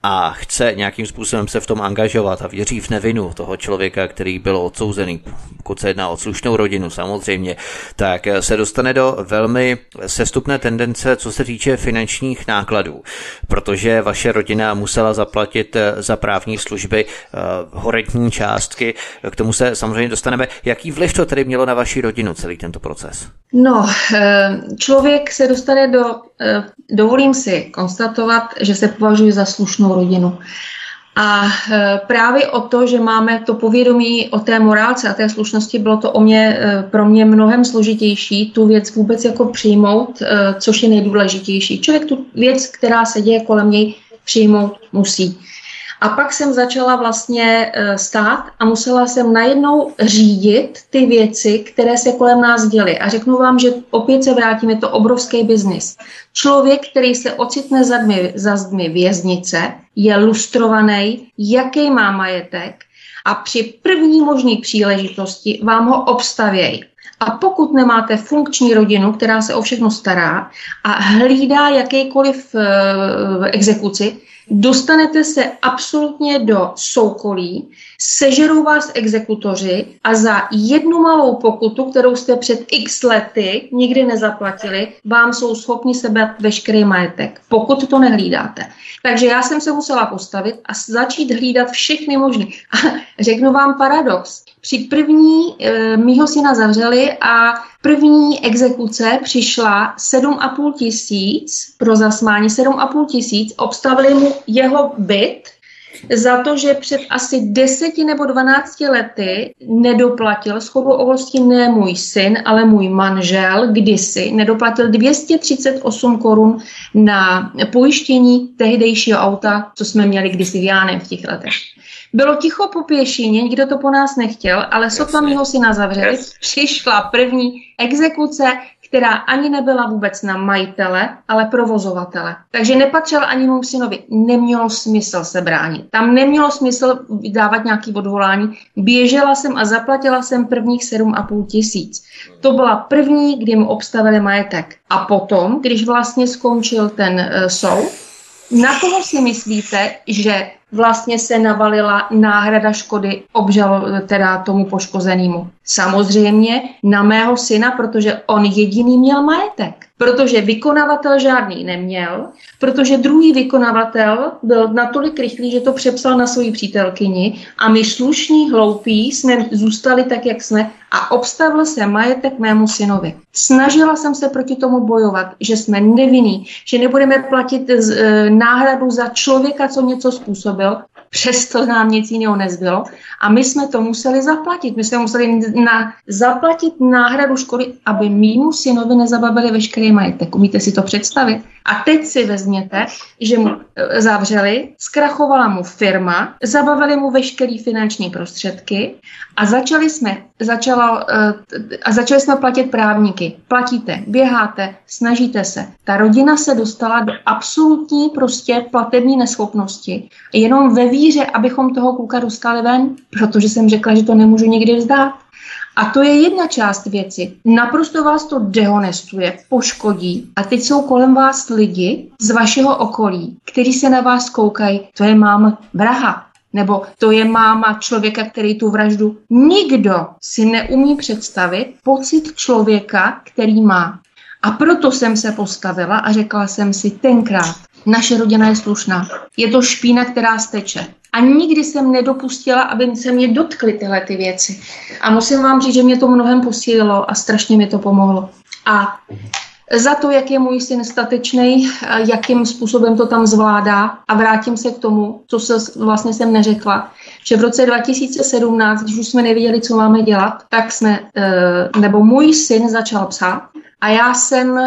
a chce nějakým způsobem se v tom angažovat a věří v nevinu toho člověka, který byl odsouzený, pokud se jedná o slušnou rodinu samozřejmě, tak se dostane do velmi sestupné tendence, co se týče finančních nákladů, protože vaše rodina musela zaplatit za právní služby horentní částky, k tomu se samozřejmě dostaneme. Jaký vliv to tedy mělo na vaši rodinu, celý tento proces? No, člověk se dostane do, dovolím si konstatovat, že se považuji za slušnou rodinu. A právě o to, že máme to povědomí o té morálce a té slušnosti, bylo to pro mě mnohem složitější tu věc vůbec jako přijmout, což je nejdůležitější. Člověk tu věc, která se děje kolem něj, přijmout musí. A pak jsem začala vlastně stát a musela jsem najednou řídit ty věci, které se kolem nás děly. A řeknu vám, že opět se vrátím, je to obrovský biznis. Člověk, který se ocitne za zdmi věznice, je lustrovaný, jaký má majetek a při první možné příležitosti vám ho obstavějí. A pokud nemáte funkční rodinu, která se o všechno stará a hlídá jakýkoliv exekuci, dostanete se absolutně do soukolí, sežerou vás exekutoři a za jednu malou pokutu, kterou jste před x lety nikdy nezaplatili, vám jsou schopni sebrat veškerý majetek, pokud to nehlídáte. Takže já jsem se musela postavit a začít hlídat všechny možné. A řeknu vám paradox. Při první mýho syna zavřeli a první exekuce přišla 7,5 tisíc, pro zasmání 7,5 tisíc, obstavili mu jeho byt za to, že před asi 10 nebo 12 lety nedoplatil, shodou okolností ne můj syn, ale můj manžel kdysi nedoplatil 238 korun na pojištění tehdejšího auta, co jsme měli kdysi v Jánem v těch letech. Bylo ticho po pěšině, nikdo to po nás nechtěl, ale sotva mýho syna zavřeli, přišla první exekuce, která ani nebyla vůbec na majitele, ale provozovatele. Takže nepatřil ani mému synovi. Nemělo smysl se bránit. Tam nemělo smysl dávat nějaké odvolání. Běžela jsem a zaplatila jsem prvních 7,5 tisíc. To byla první, kdy mu obstavili majetek. A potom, když vlastně skončil ten soud, na koho si myslíte, že vlastně se navalila náhrada škody teda tomu poškozenému? Samozřejmě na mého syna, protože on jediný měl majetek. Protože vykonavatel žádný neměl, protože druhý vykonavatel byl natolik rychlý, že to přepsal na svoji přítelkyni a my slušní, hloupí jsme zůstali tak, jak jsme a obstavil se majetek mému synovi. Snažila jsem se proti tomu bojovat, že jsme nevinní, že nebudeme platit náhradu za člověka, co něco způsobil, přesto nám nic jiného nezbylo a my jsme to museli zaplatit. My jsme museli zaplatit náhradu škody, aby mému synovi nezabavili veškerý majetek. Umíte si to představit? A teď si vezměte, že mu zavřeli, zkrachovala mu firma, zabavili mu veškeré finanční prostředky a začali jsme platit právníky. Platíte, běháte, snažíte se. Ta rodina se dostala do absolutní prostě platební neschopnosti. Jenom ve víře, abychom toho kluka dostali ven, protože jsem řekla, že to nemůžu nikdy vzdát. A to je jedna část věci. Naprosto vás to dehonestuje, poškodí a teď jsou kolem vás lidi z vašeho okolí, kteří se na vás koukají, to je máma vraha, nebo to je máma člověka, který tu vraždu. Nikdo si neumí představit pocit člověka, který má. A proto jsem se postavila a řekla jsem si tenkrát, naše rodina je slušná, je to špína, která steče. A nikdy jsem nedopustila, aby se mě dotkly tyhle ty věci. A musím vám říct, že mě to mnohem posílilo a strašně mi to pomohlo. A za to, jak je můj syn statečný, jakým způsobem to tam zvládá a vrátím se k tomu, co vlastně jsem neřekla, že v roce 2017, když už jsme nevěděli, co máme dělat, tak můj syn začal psát. A já jsem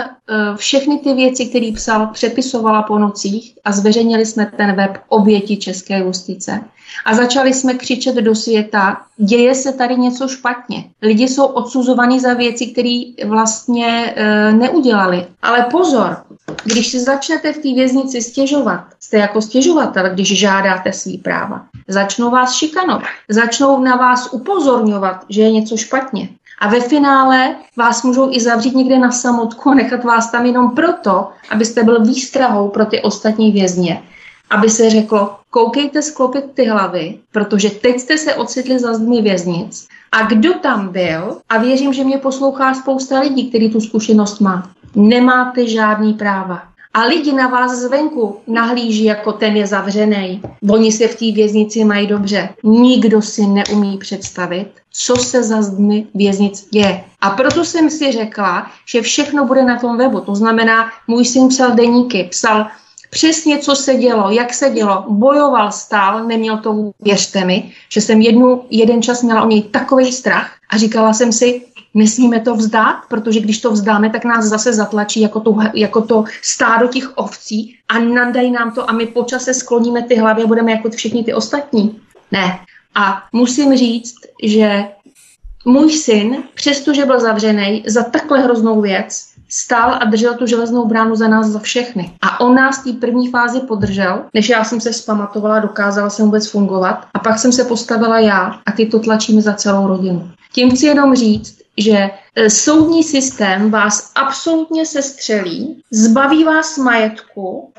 všechny ty věci, které psal, přepisovala po nocích a zveřejnili jsme ten web Oběti české justice. A začali jsme křičet do světa, děje se tady něco špatně. Lidi jsou odsuzovaní za věci, které vlastně neudělali. Ale pozor, když si začnete v té věznici stěžovat, jste jako stěžovatel, když žádáte svý práva. Začnou vás šikanovat, začnou na vás upozorňovat, že je něco špatně. A ve finále vás můžou i zavřít někde na samotku a nechat vás tam jenom proto, abyste byl výstrahou pro ty ostatní vězně. Aby se řeklo, koukejte sklopit ty hlavy, protože teď jste se ocitli za zdmi věznic. A kdo tam byl, a věřím, že mě poslouchá spousta lidí, který tu zkušenost má, nemáte žádný práva. A lidi na vás zvenku nahlíží, jako ten je zavřenej. Oni se v té věznici mají dobře. Nikdo si neumí představit, co se za zdmi věznic děje. A proto jsem si řekla, že všechno bude na tom webu. To znamená, můj syn psal deníky, psal přesně, co se dělo, jak se dělo, bojoval, stál, neměl to, věřte mi, že jsem jeden čas měla o něj takovej strach a říkala jsem si, nesmíme to vzdát, protože když to vzdáme, tak nás zase zatlačí jako to stádo těch ovcí a nandají nám to a my po čase skloníme ty hlavy a budeme jako všichni ty ostatní. Ne. A musím říct, že můj syn, přestože byl zavřený za takhle hroznou věc, stál a držel tu železnou bránu za nás, za všechny. A on nás v té první fázi podržel, než já jsem se vzpamatovala, dokázala jsem vůbec fungovat. A pak jsem se postavila já a teď to tlačíme za celou rodinu. Tím chci jenom říct, že soudní systém vás absolutně sestřelí, zbaví vás majetku,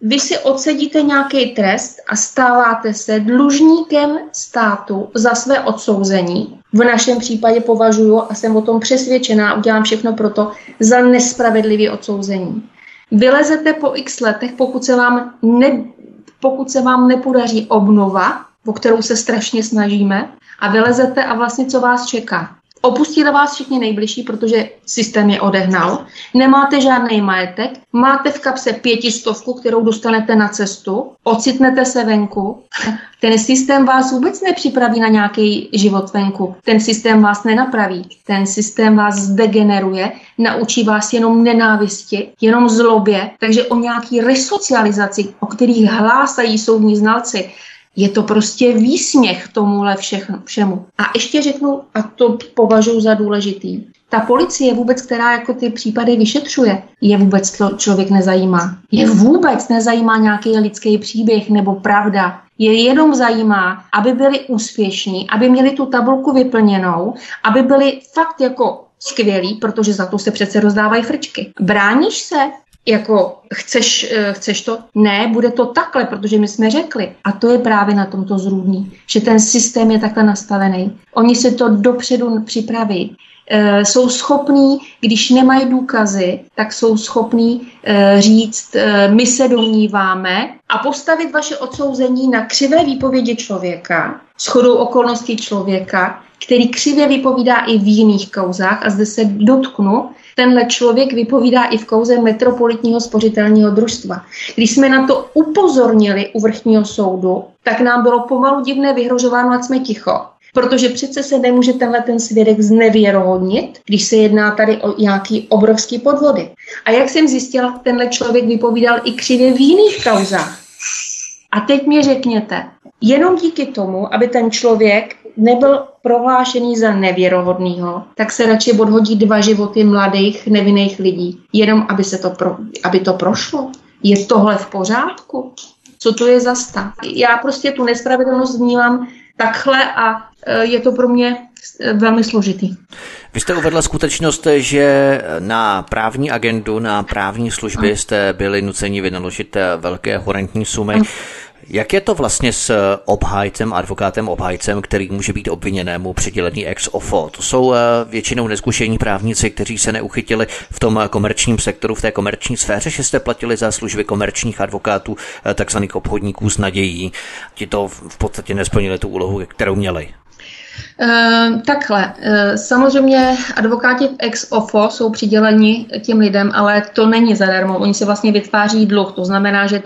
vy si odsedíte nějaký trest a stáváte se dlužníkem státu za své odsouzení. V našem případě považuji, a jsem o tom přesvědčená, udělám všechno proto, za nespravedlivý odsouzení. Vylezete po x letech, pokud se vám nepodaří obnova, o kterou se strašně snažíme, a vylezete a vlastně co vás čeká. Opustili vás všichni nejbližší, protože systém je odehnal. Nemáte žádný majetek, máte v kapse 500, kterou dostanete na cestu, ocitnete se venku. Ten systém vás vůbec nepřipraví na nějaký život venku. Ten systém vás nenapraví. Ten systém vás zdegeneruje, naučí vás jenom nenávisti, jenom zlobě. Takže o nějaký resocializaci, o kterých hlásají soudní znalci, je to prostě výsměch tomuhle všemu. A ještě řeknu, a to považuji za důležitý, ta policie vůbec, která jako ty případy vyšetřuje, je vůbec člověk nezajímá. Je vůbec nezajímá nějaký lidský příběh nebo pravda. Je jenom zajímá, aby byli úspěšní, aby měli tu tabulku vyplněnou, aby byli fakt jako skvělí, protože za to se přece rozdávají frčky. Bráníš se? Jako chceš to? Ne, bude to takhle, protože my jsme řekli. A to je právě na tomto zrůdný, že ten systém je takhle nastavený. Oni se to dopředu připraví. Jsou schopní, když nemají důkazy, tak jsou schopní říct, my se domníváme a postavit vaše odsouzení na křivé výpovědi člověka, shodou okolností člověka, který křivě vypovídá i v jiných kauzách a zde se dotknu, tenhle člověk vypovídá i v kauze Metropolitního spořitelního družstva. Když jsme na to upozornili u vrchního soudu, tak nám bylo pomalu divné vyhrožováno, ať jsme ticho. Protože přece se nemůže tenhle ten svědek znevěrohodnit, když se jedná tady o nějaký obrovský podvody. A jak jsem zjistila, tenhle člověk vypovídal i křivě v jiných kauzách. A teď mi řekněte, jenom díky tomu, aby ten člověk nebyl prohlášený za nevěrohodného, tak se radši odhodí 2 životy mladých nevinných lidí, jenom aby to prošlo. Je tohle v pořádku? Co to je za stav? Já prostě tu nespravedlnost vnímám takhle a je to pro mě velmi složitý. Vy jste uvedla skutečnost, že na právní agendu, na právní služby jste byli nuceni vynaložit velké horentní sumy. Jak je to vlastně s obhájcem, advokátem obhájcem, který může být obviněnému přidělený ex ofo? To jsou většinou nezkušení právníci, kteří se neuchytili v tom komerčním sektoru, v té komerční sféře, že jste platili za služby komerčních advokátů, takzvaných obchodníků s nadějí. Ti to v podstatě nesplnili tu úlohu, kterou měli. Takhle. Samozřejmě advokáti v ex ofo jsou přiděleni těm lidem, ale to není zadarmo. Oni se vlastně vytváří dluh. To znamená, že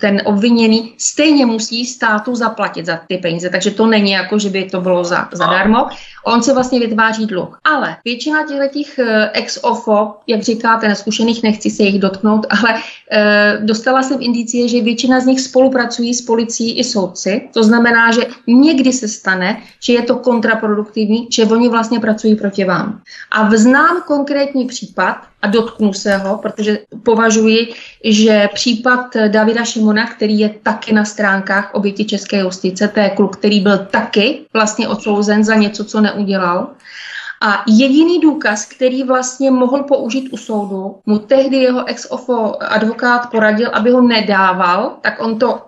ten obviněný stejně musí státu zaplatit za ty peníze. Takže to není jako, že by to bylo zadarmo. On se vlastně vytváří dluh. Ale většina těch ex ofo, jak říkáte, neskušených, nechci se jich dotknout, ale dostala jsem indicie, že většina z nich spolupracují s policií i soudci. To znamená, že někdy se stane, že je to kontraproduktivní, že oni vlastně pracují proti vám. A znám konkrétní případ, a dotknu se ho, protože považuji, že případ Davida Šimona, který je taky na stránkách oběti české justice, to je kluk, který byl taky vlastně odsouzen za něco, co neudělal. A jediný důkaz, který vlastně mohl použít u soudu, mu tehdy jeho ex-ofo advokát poradil, aby ho nedával, tak on to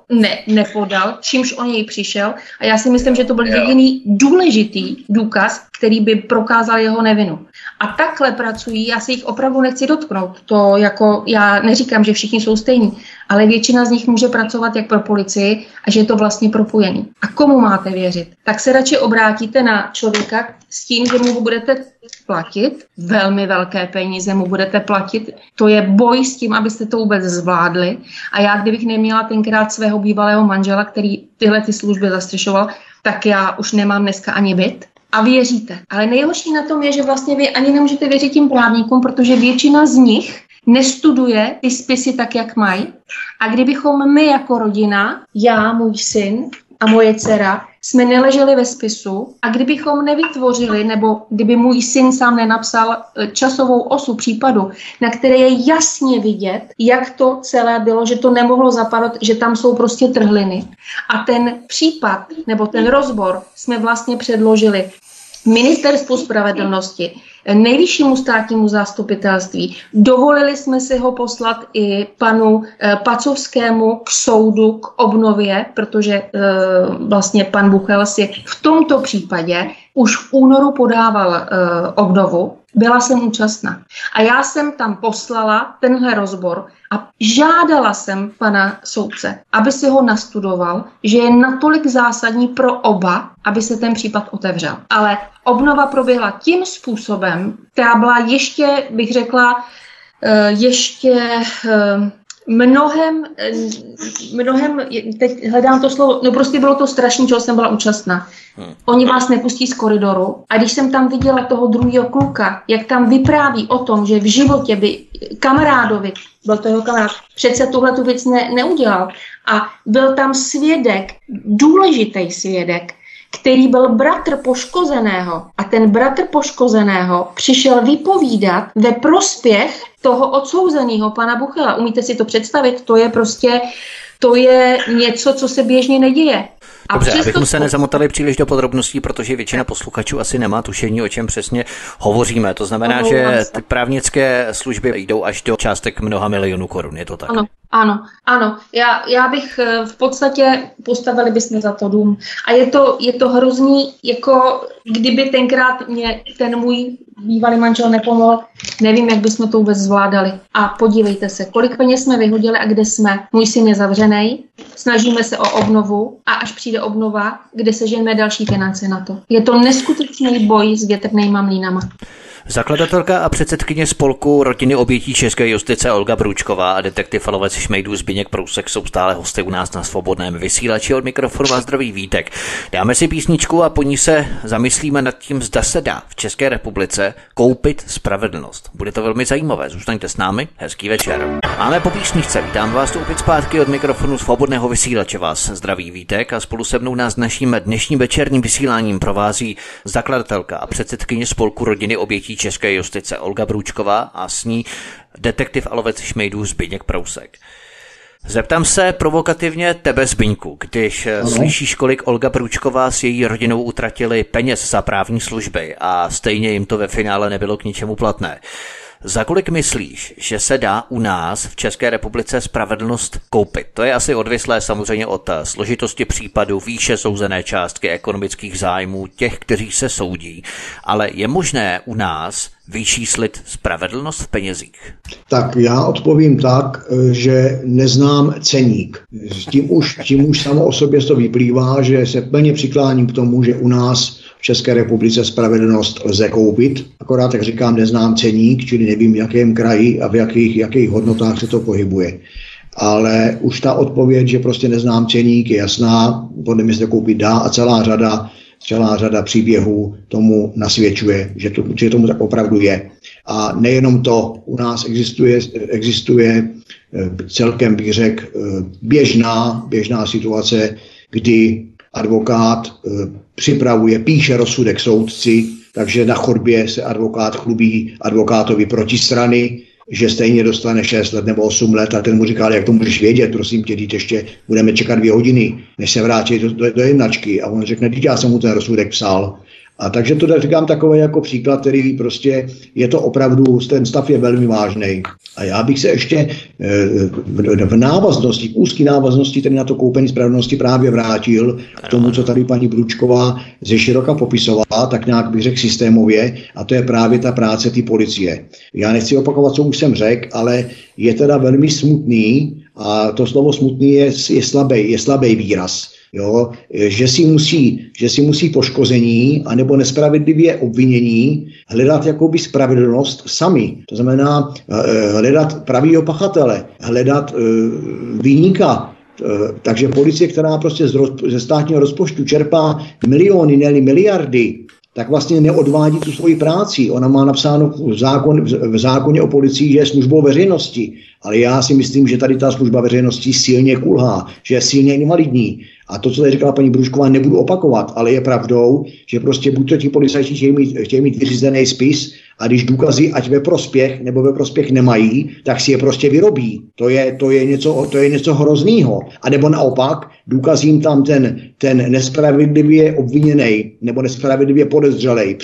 nepodal, čímž o něj přišel. A já si myslím, že to byl jediný důležitý důkaz, který by prokázal jeho nevinu. A takhle pracují, já si jich opravdu nechci dotknout. To jako, já neříkám, že všichni jsou stejní, ale většina z nich může pracovat jak pro policii a že je to vlastně propojený. A komu máte věřit? Tak se radši obrátíte na člověka s tím, že mu budete platit, velmi velké peníze mu budete platit. To je boj s tím, abyste to vůbec zvládli. A já, kdybych neměla tenkrát svého bývalého manžela, který tyhle ty služby zastřešoval, tak já už nemám dneska ani byt. A věříte. Ale nejhorší na tom je, že vlastně vy ani nemůžete věřit tím právníkům, protože většina z nich nestuduje ty spisy tak, jak mají. A kdybychom my jako rodina, já, můj syn a moje dcera, jsme neleželi ve spisu a kdybychom nevytvořili, nebo kdyby můj syn sám nenapsal časovou osu případu, na které je jasně vidět, jak to celé bylo, že to nemohlo zapadnout, že tam jsou prostě trhliny. A ten případ, nebo ten rozbor jsme vlastně předložili Ministerstvu spravedlnosti, Nejvyššímu státnímu zastupitelství. Dovolili jsme si ho poslat i panu Pacovskému k soudu, k obnově, protože vlastně pan Buchel si v tomto případě už v únoru podával obnovu. Byla jsem účastna. A já jsem tam poslala tenhle rozbor a žádala jsem pana soudce, aby si ho nastudoval, že je natolik zásadní pro oba, aby se ten případ otevřel. Ale obnova proběhla tím způsobem, která byla ještě, bych řekla, mnohem, teď hledám to slovo, no prostě bylo to strašný, čeho jsem byla účastna. Oni vás nepustí z koridoru a když jsem tam viděla toho druhého kluka, jak tam vypráví o tom, že v životě by kamarádovi, byl to jeho kamarád, přece tuhle tu věc neudělal a byl tam svědek, důležitý svědek, který byl bratr poškozeného a ten bratr poškozeného přišel vypovídat ve prospěch toho odsouzeného pana Buchela. Umíte si to představit? To je prostě, to je něco, co se běžně neděje. Dobře, abychom se nezamotali příliš do podrobností, protože většina posluchačů asi nemá tušení, o čem přesně hovoříme. To znamená, že ty právnické služby jdou až do částek mnoha milionů korun, je to tak? Ano. Já bych v podstatě, postavili bychom za to dům. A je to hrozný, jako kdyby tenkrát mě ten můj bývalý manžel nepomohl, nevím, jak bychom to vůbec zvládali. A podívejte se, kolik peněz jsme vyhodili a kde jsme. Můj syn je zavřený, snažíme se o obnovu a až přijde obnova, kde seženeme další finance na to. Je to neskutečný boj s větrnýma mlýnama. Zakladatelka a předsedkyně spolku Rodiny obětí české justice Olga Brůčková a detektiv a lovec šmejdů Zbyněk Prousek jsou stále hosty u nás na Svobodném vysílači. Od mikrofonu a zdravý Vítek. Dáme si písničku a po ní se zamyslíme nad tím, zda se dá v České republice koupit spravedlnost. Bude to velmi zajímavé, zůstaňte s námi, hezký večer. Máme po písničce, vítám vás tu opět zpátky od mikrofonu Svobodného vysílače, vás zdraví Vítek a spolu se mnou nás naším dnešním večerním vysíláním provází zakladatelka a předsedkyně spolku Rodiny obětí české justice Olga Brůčková a s ní detektiv a lovec šmejdů Zbyněk Prousek. Zeptám se provokativně tebe, Zbyňku, když slyšíš, kolik Olga Brůčková s její rodinou utratili peněz za právní služby a stejně jim to ve finále nebylo k ničemu platné. Za kolik myslíš, že se dá u nás v České republice spravedlnost koupit? To je asi odvislé samozřejmě od složitosti případu, výše souzené částky, ekonomických zájmů těch, kteří se soudí. Ale je možné u nás vyčíslit spravedlnost v penězích? Tak já odpovím tak, že neznám ceník. Tím už samo o sobě to vyplývá, že se plně přikláním k tomu, že u nás v České republice spravedlnost lze koupit. Akorát, jak říkám, neznám ceník, čili nevím, v jakém kraji a v jakých hodnotách se to pohybuje. Ale už ta odpověď, že prostě neznám ceník, je jasná, podle mě se to koupit dá a celá řada příběhů tomu nasvědčuje, že tomu tak opravdu je. A nejenom to, u nás existuje celkem, bych řekl, běžná situace, kdy advokát píše rozsudek soudci, takže na chodbě se advokát chlubí advokátovi protistrany, že stejně dostane 6 let nebo 8 let a ten mu říká, jak to můžeš vědět, prosím tě, dít ještě budeme čekat 2 hodiny, než se vrátí do jednačky. A on řekne, dít, já jsem mu ten rozsudek psal. A takže to říkám takový jako příklad, který prostě je to opravdu, ten stav je velmi vážný. A já bych se ještě v návaznosti, v úzké návaznosti tedy na to koupení spravedlnosti právě vrátil k tomu, co tady paní Brůčková ze široka popisovala, tak nějak bych řekl systémově, a to je právě ta práce té policie. Já nechci opakovat, co už jsem řekl, ale je teda velmi smutný, a to slovo smutný je slabý výraz. Jo, že si musí poškození anebo nespravedlivě obvinění hledat jakoby spravedlnost sami. To znamená hledat pravýho pachatele, hledat viníka. Takže policie, která prostě ze státního rozpočtu čerpá miliony, ne-li miliardy, tak vlastně neodvádí tu svoji práci. Ona má napsáno v zákoně o policii, že je službou veřejnosti. Ale já si myslím, že tady ta služba veřejnosti silně kulhá, že je silně invalidní. A to, co tady říkala paní Brůčková, nebudu opakovat, ale je pravdou, že prostě buď to ti policajti chtějí mít vyřízený spis, a když důkazy ať ve prospěch nebo ve prospěch nemají, tak si je prostě vyrobí. To je něco hroznýho. A nebo naopak, důkazím tam ten nespravedlivě obviněný nebo nespravedlivě podezřelej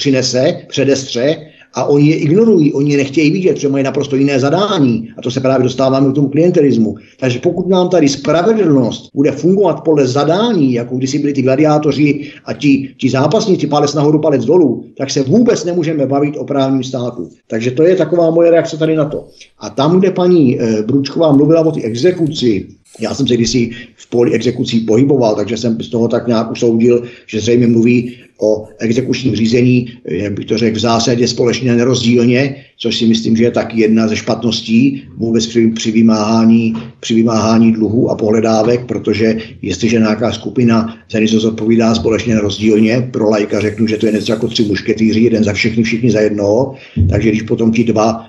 předestře, a oni je ignorují, oni je nechtějí vidět, protože mají naprosto jiné zadání. A to se právě dostáváme k tomu klientelismu. Takže pokud nám tady spravedlnost bude fungovat podle zadání, jako když si byli ty gladiátoři a ti zápasníci palec nahoru, palec dolů, tak se vůbec nemůžeme bavit o právním státu. Takže to je taková moje reakce tady na to. A tam, kde paní Brůčková mluvila o ty exekuci, já jsem se kdysi v poli exekucí pohyboval, takže jsem z toho tak nějak usoudil, že zřejmě mluví o exekučním řízení, jak bych to řekl, v zásadě společně nerozdílně, což si myslím, že je taky jedna ze špatností vůbec při vymáhání dluhů a pohledávek, protože jestliže nějaká skupina za něco zodpovídá společně nerozdílně, pro laika řeknu, že to je něco jako 3 mušketýři, jeden za všechny, všichni za jednoho, takže když potom ti 2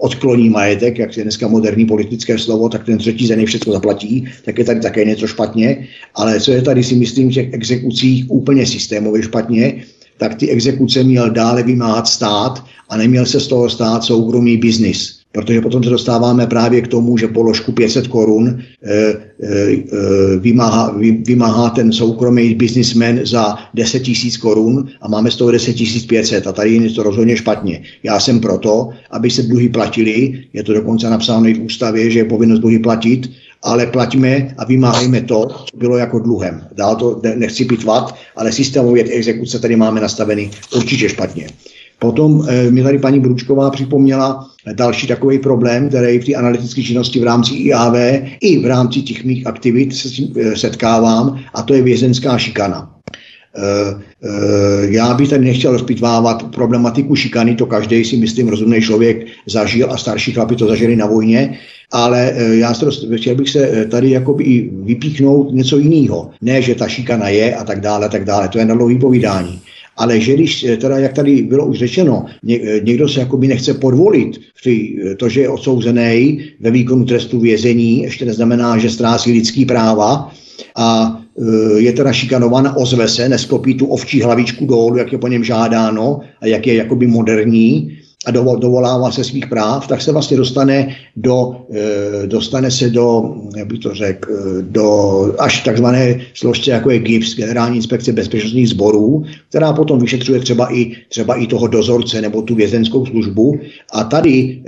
odkloní majetek, jak je dneska moderní politické slovo, tak ten 3. za něj všechno zaplatí, tak je tady také něco špatně, ale co je tady, si myslím, že v těch exekucích úplně systémově špatně, tak ty exekuce měl dále vymáhat stát a neměl se z toho stát soukromý biznis. Protože potom se dostáváme právě k tomu, že položku 500 korun vymáhá ten soukromý biznismen za 10 000 korun a máme z toho 10 500 a tady je něco rozhodně špatně. Já jsem proto, aby se dluhy platily, je to dokonce napsáno i v ústavě, že je povinnost dluhy platit, ale platíme a vymáhejme to, co bylo jako dluhem. Dál to nechci pitvat, ale systémově exekuce tady máme nastaveny určitě špatně. Potom mi tady paní Brůčková připomněla další takový problém, který v té analytické činnosti v rámci IAV i v rámci těch mých aktivit se setkávám, a to je vězenská šikana. Já bych tady nechtěl rozpitvávat problematiku šikany, to každý, si myslím, rozumný člověk zažil a starší chlapi to zažili na vojně, ale já chtěl bych se tady jakoby vypíchnout něco jiného. Ne, že ta šikana je a tak dále, to je na dlouhý povídání. Ale že když, teda jak tady bylo už řečeno, někdo se jakoby nechce podvolit, to, že je odsouzený ve výkonu trestu vězení, ještě neznamená, že ztrácí lidský práva a je teda šikanovan, ozve se, nesklopí tu ovčí hlavičku dolů, jak je po něm žádáno a jak je jakoby moderní a dovolává se svých práv, tak se vlastně dostane se do, jak bych to řekl, až takzvané složce, jako je GIBS, Generální inspekce bezpečnostních sborů, která potom vyšetřuje třeba i toho dozorce nebo tu vězenskou službu. A tady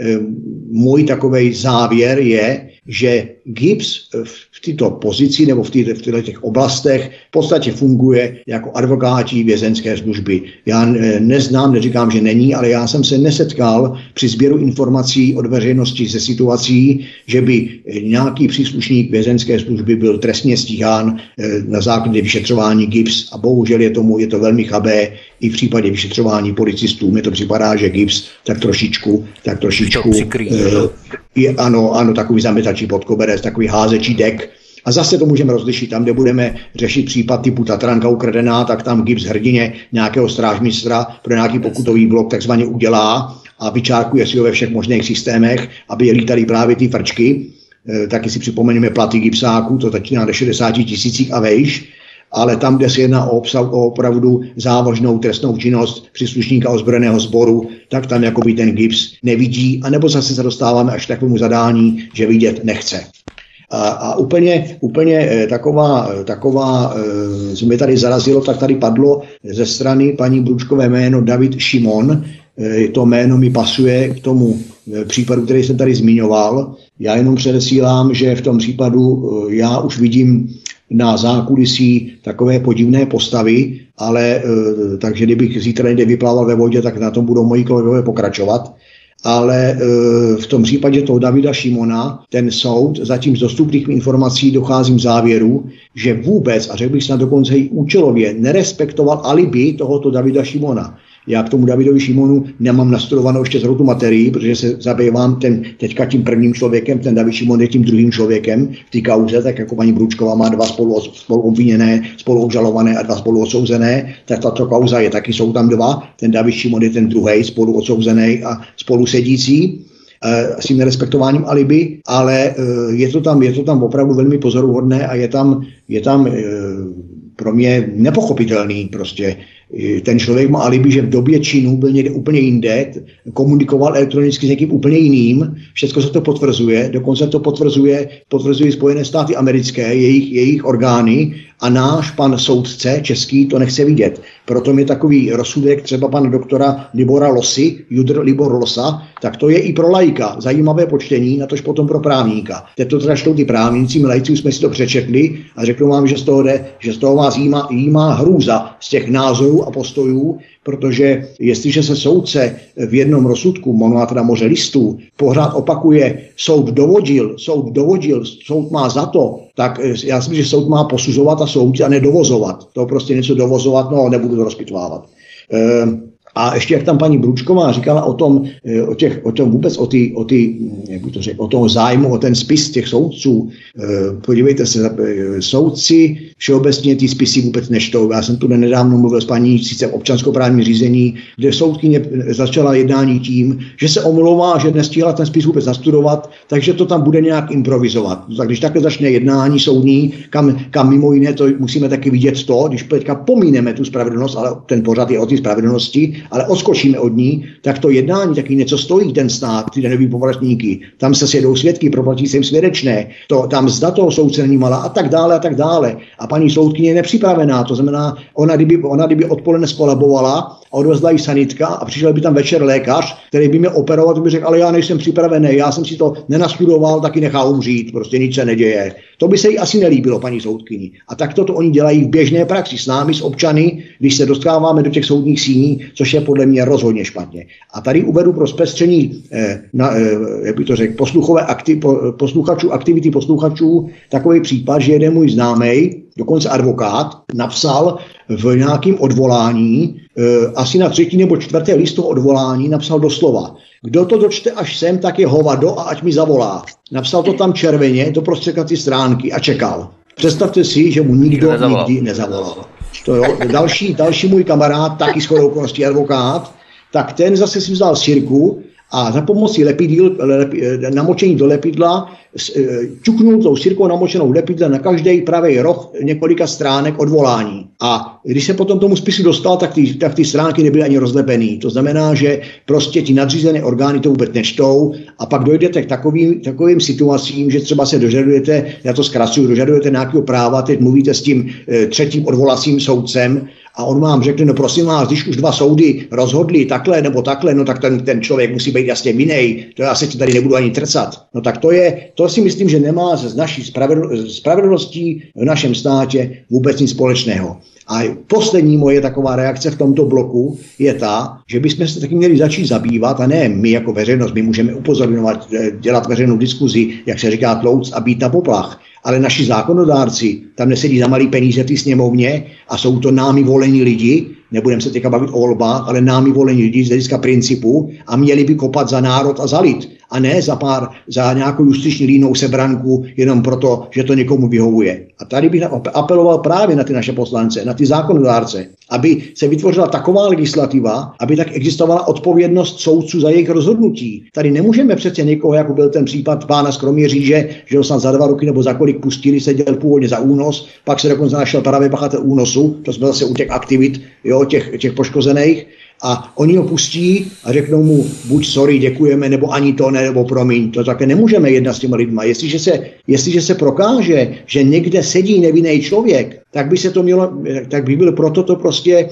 můj takovej závěr je, že GIBS v této pozici nebo v těchto oblastech v podstatě funguje jako advokáti vězenské služby. Já neznám, neříkám, že není, ale já jsem se nesetkal při sběru informací od veřejnosti ze situací, že by nějaký příslušník vězenské služby byl trestně stíhán na základě vyšetřování GIBS, a bohužel je to velmi chabé i v případě vyšetřování policistů. Mně to připadá, že GIBS tak trošičku je, ano, takový zametačí pod koberec, takový házečí dek. A zase to můžeme rozlišit. Tam, kde budeme řešit případ typu Tatranka ukradená, tak tam GIBS hrdině nějakého strážmistra pro nějaký pokutový blok takzvaně udělá a vyčárkuje si ho ve všech možných systémech, aby lítaly právě ty frčky. Taky si připomeneme platy GIBSáků, to začíná na 60 000 a vejš. ale tam, kde se jedná o opravdu závažnou trestnou činnost příslušníka ozbrojeného sboru, tak tam jakoby ten GIBS nevidí, anebo zase se dostáváme až k takovému zadání, že vidět nechce. A úplně taková, co mě tady zarazilo, tak tady padlo ze strany paní Brůčkové jméno David Šimon. To jméno mi pasuje k tomu případu, který jsem tady zmiňoval. Já jenom předesílám, že v tom případu já už vidím na zákulisí takové podivné postavy, ale takže kdybych zítra někde vyplával ve vodě, tak na tom budou moji kolegové pokračovat. Ale v tom případě toho Davida Šimona, ten soud, zatím z dostupných informací docházím k závěru, že vůbec, a řekl bych snad dokonce i účelově, nerespektoval alibi tohoto Davida Šimona. Já k tomu Davidovi Šimonu nemám nastudovanou ještě zrovna tu materii, protože se zabývám teďka tím prvním člověkem, ten David Šimon je tím druhým člověkem v té kauze, tak jako paní Brůčková má dva spoluobviněné, spoluobžalované a dva spoluodsouzené, tak tato kauza je taky, jsou tam dva, ten David Šimon je ten druhý spoluodsouzený a spolusedící s tím nerespektováním alibi, ale je to tam opravdu velmi pozoruhodné a je tam pro mě nepochopitelný prostě. Ten člověk má alibi, že v době činu byl někde úplně jinde, komunikoval elektronicky s někým úplně jiným, všechno se to potvrzuje, dokonce to potvrzují Spojené státy americké, jejich orgány a náš pan soudce český to nechce vidět. Proto je takový rozsudek třeba pana doktora Libora Losy, Libor Losa, tak to je i pro laika zajímavé počtení, natož potom pro právníka. Teď to teda čtou ty právníci, my laici jsme si to přečetli a řeknou vám, že z toho vás jímá hrůza z těch názorů a postojů, protože jestliže se soudce v jednom rozsudku, on má teda moře listů, pořád opakuje, soud dovodil, soud má za to, tak já si myslím, že soud má posuzovat a soudit a nedovozovat. To prostě něco dovozovat, no nebudu to rozpitvávat. A ještě jak tam paní Brůčková říkala o tom zájmu, o ten spis těch soudců. Podívejte se, soudci všeobecně ty spisy vůbec nečtou. Já jsem tu nedávno mluvil s paní sice v občanskoprávním řízení, kde soudkyně začala jednání tím, že se omlouvá, že nestihla ten spis vůbec nastudovat, takže to tam bude nějak improvizovat. Tak když takhle začne jednání soudní, kam mimo jiné to musíme taky vidět to, když teďka pomíneme tu spravedlnost, ale ten pořad je o té spravedlnosti, ale odskočíme od ní, tak to jednání taky něco stojí ten stát, ty daňový poplatníky. Tam se sjedou svědky, proplatí se jim svědečné, tam zda toho soudce není malá a tak dále a tak dále. A paní soudkyně je nepřipravená, to znamená, ona kdyby odpoledne skolabovala a odvezla ji sanitka a přišel by tam večer lékař, který by mě operoval, by řekl, ale já nejsem připravený, já jsem si to nenastudoval, taky nechá umřít, prostě nic se neděje. To by se jí asi nelíbilo, paní soudkyni. A tak to oni dělají v běžné praxi s námi, s občany, když se dostáváme do těch soudních síní, což je podle mě rozhodně špatně. A tady uvedu pro zpestření aktivity posluchačů takový případ, že jeden můj známý, dokonce advokát, napsal v nějakém odvolání, asi na 3. nebo 4. listu odvolání, napsal doslova: kdo to dočte až sem, tak je hovado a ať mi zavolá. Napsal to tam červeně do prostředkací stránky a čekal. Představte si, že mu nikdo nikdy nezavolal. To jo. Další můj kamarád, taky shodou okolností advokát, tak ten zase si vzal sirku a za pomocí namočení do lepidla čuknul tou sirkou namočenou v lepidle na každý pravý roh několika stránek odvolání. A když se potom tomu spisu dostal, tak ty stránky nebyly ani rozlepený. To znamená, že prostě ti nadřízené orgány to vůbec nečtou a pak dojdete k takovým situacím, že třeba se dožadujete, já to zkracuju, dožadujete nějakého práva, teď mluvíte s tím třetím odvolacím soudcem a on vám řekne, no prosím vás, když už dva soudy rozhodli takhle nebo takhle, no tak ten člověk musí být jasně vinej, to já se ti tady nebudu ani trcat. No tak to si myslím, že nemá s naší spravedlností v našem státě vůbec nic společného. A poslední moje taková reakce v tomto bloku je ta, že bychom se taky měli začít zabývat, a ne my jako veřejnost, my můžeme upozorňovat, dělat veřejnou diskuzi, jak se říká tlouc a být na poplach. Ale naši zákonodárci tam nesedí za malý peníze v té sněmovně a jsou to námi volení lidi, nebudeme se teďka bavit o volbách, ale námi volení lidi z hlediska principu a měli by kopat za národ a za lid. A ne za nějakou justiční línou sebranku jenom proto, že to někomu vyhovuje. A tady bych apeloval právě na ty naše poslance, na ty zákonodárce, aby se vytvořila taková legislativa, aby tak existovala odpovědnost soudců za jejich rozhodnutí. Tady nemůžeme přece někoho, jako byl ten případ pána z Kroměříže, že ho snad za 2 roky nebo za kolik pustili, seděl původně za únos, pak se dokonce našel právě pachatel únosu, to jsme zase u těch aktivit, jo, těch poškozených, a oni ho pustí a řeknou mu buď sorry, děkujeme, nebo ani to ne, nebo promiň. To také nemůžeme jednat s těma lidma. Jestliže se prokáže, že někde sedí nevinný člověk, tak by bylo proto to prostě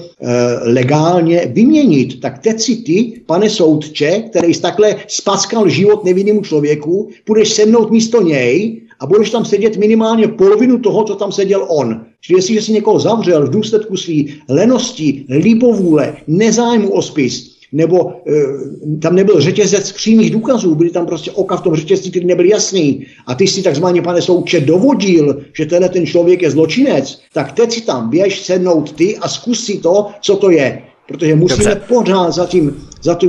legálně vyměnit. Tak teď si ty, pane soudče, který jsi takhle spaskal život nevinnému člověku, půjdeš sednout místo něj a budeš tam sedět minimálně polovinu toho, co tam seděl on. Čili jestliže si někoho zavřel v důsledku svý lenosti, libovůle, nezájmu o spis, nebo tam nebyl řetězec přímých důkazů, byly tam prostě oka v tom řetězci, který nebyl jasný, a ty si takzvaně, pane soudče, dovodil, že tenhle ten člověk je zločinec, tak teď si tam běž sednout ty a zkus si to, co to je. Protože musíme pořád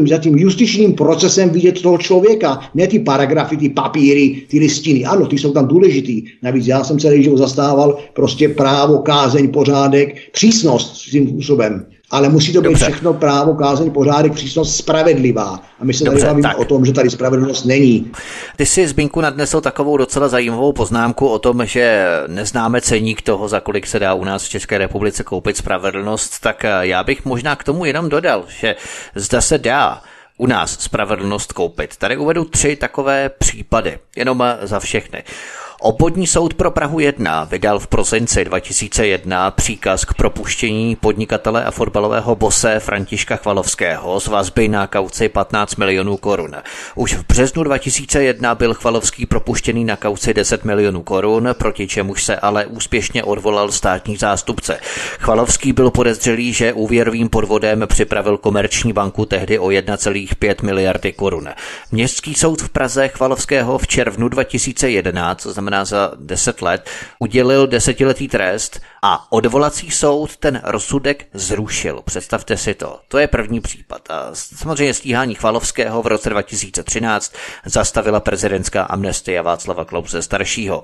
za tím justičním procesem vidět toho člověka, ne ty paragrafy, ty papíry, ty listiny. Ano, ty jsou tam důležitý. Navíc já jsem celý život zastával prostě právo, kázeň, pořádek, přísnost svým způsobem. Ale musí to být všechno právo, kázeň, pořádek, přísnost spravedlivá. A my se tady bavíme o tom, že tady spravedlnost není. Ty jsi, Zbyňku, nadnesl takovou docela zajímavou poznámku o tom, že neznáme ceník toho, za kolik se dá u nás v České republice koupit spravedlnost, tak já bych možná k tomu jenom dodal, že zda se dá u nás spravedlnost koupit. Tady uvedu 3 takové případy, jenom za všechny. Obvodní soud pro Prahu 1 vydal v prosinci 2001 příkaz k propuštění podnikatele a fotbalového bose Františka Chvalovského z vazby na kauci 15 milionů korun. Už v březnu 2001 byl Chvalovský propuštěný na kauci 10 milionů korun, proti čemuž se ale úspěšně odvolal státní zástupce. Chvalovský byl podezřelý, že úvěrovým podvodem připravil Komerční banku tehdy o 1,5 miliardy korun. Městský soud v Praze Chvalovského v červnu 2011, to znamená za 10 let, udělil desetiletý trest a odvolací soud ten rozsudek zrušil. Představte si to. To je první případ. A samozřejmě stíhání Chvalovského v roce 2013 zastavila prezidentská amnestie Václava Klause staršího.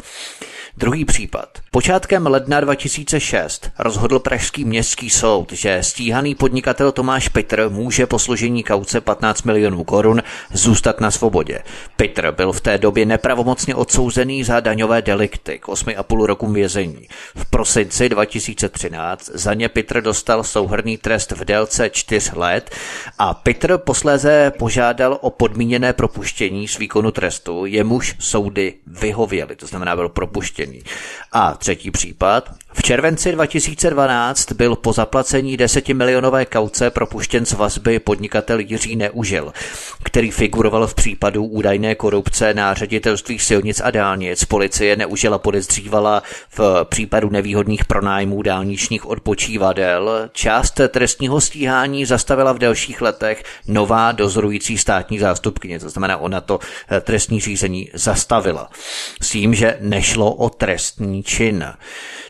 Druhý případ. Počátkem ledna 2006 rozhodl pražský městský soud, že stíhaný podnikatel Tomáš Petr může po složení kauce 15 milionů korun zůstat na svobodě. Petr byl v té době nepravomocně odsouzený za daňové delikty k 8,5 rokům vězení. V prosinci 2013 za ně Petr dostal souhrnný trest v délce 4 let a Petr posléze požádal o podmíněné propuštění z výkonu trestu, jemuž soudy vyhověly, to znamená byl propuštěný. A třetí případ. V červenci 2012 byl po zaplacení 10milionové kauce propuštěn z vazby podnikatel Jiří Neužil, který figuroval v případu údajné korupce na ředitelství silnic a dálnic. Policie Neužila podezřívala v případu nevýhodných pronájmů dálničních odpočívadel. Část trestního stíhání zastavila v dalších letech nová dozorující státní zástupkyně, to znamená ona to trestní řízení zastavila s tím, že nešlo o trestní čin.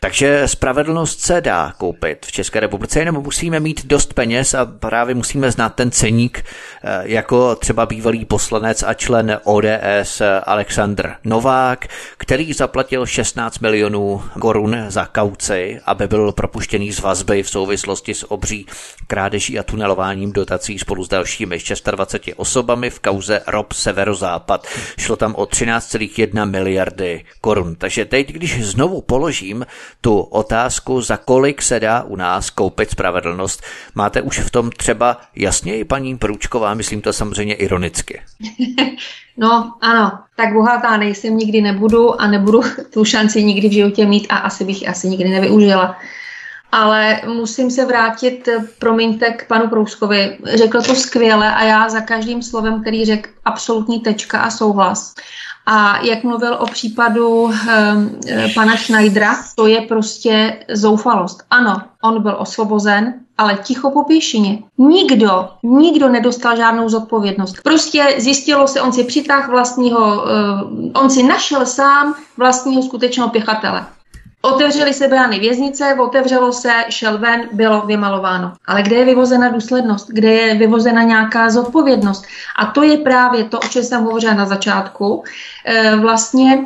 Takže spravedlnost se dá koupit v České republice, jenom musíme mít dost peněz a právě musíme znát ten ceník, jako třeba bývalý poslanec a člen ODS Aleksandr Novák, který zaplatil 16 milionů korun za kauci, aby byl propuštěný z vazby v souvislosti s obří krádeží a tunelováním dotací spolu s dalšími 26 osobami v kauze ROP Severozápad. Šlo tam o 13,1 miliardy korun. Takže teď, když znovu položím tu otázku, za kolik se dá u nás koupit spravedlnost, máte už v tom třeba jasněji, paní Brůčková, myslím to samozřejmě ironicky. No ano, tak bohatá nejsem, nikdy nebudu a nebudu tu šanci nikdy v životě mít a asi bych ji nikdy nevyužila. Ale musím se vrátit, promiňte, k panu Prouskovi. Řekl to skvěle a já za každým slovem, který řekl, absolutní tečka a souhlas. A jak mluvil o případu pana Schneidera, to je prostě zoufalost. Ano, on byl osvobozen, ale ticho po pěšině. Nikdo nedostal žádnou zodpovědnost. Prostě zjistilo se, on si přitáhl vlastního, on si našel sám vlastního skutečného pěchatele. Otevřely se brány věznice, otevřelo se, šel ven, bylo vymalováno. Ale kde je vyvozena důslednost? Kde je vyvozena nějaká zodpovědnost? A to je právě to, o čem jsem hovořila na začátku. Vlastně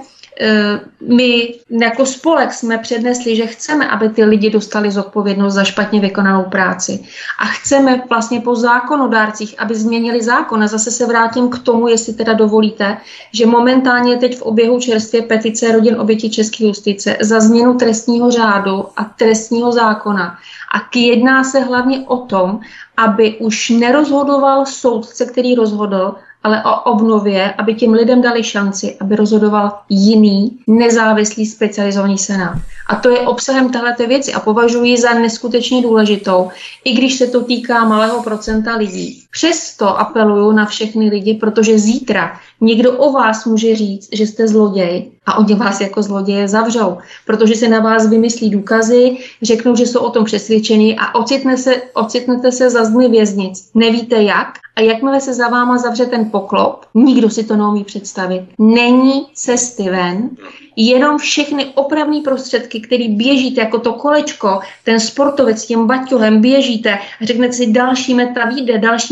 My jako spolek jsme přednesli, že chceme, aby ty lidi dostali zodpovědnost za špatně vykonanou práci. A chceme vlastně po zákonodárcích, aby změnili zákon. A zase se vrátím k tomu, jestli teda dovolíte, že momentálně teď v oběhu čerstvě petice Rodin obětí české justice za změnu trestního řádu a trestního zákona. A jedná se hlavně o tom, aby už nerozhodoval soudce, který rozhodl, ale o obnově, aby těm lidem dali šanci, aby rozhodoval jiný, nezávislý specializovaný senát. A to je obsahem téhleté věci a považuji za neskutečně důležitou, i když se to týká malého procenta lidí. Přesto apeluju na všechny lidi, protože zítra někdo o vás může říct, že jste zloděj a oni vás jako zloděje zavřou, protože se na vás vymyslí důkazy, řeknou, že jsou o tom přesvědčení a ocitnete se za zdmi věznic. Nevíte jak a jakmile se za váma zavře ten poklop, nikdo si to neumí představit. Není cesty ven, jenom všechny opravné prostředky, které běžíte jako to kolečko, ten sportovec s tím baťohem běžíte a řeknete si další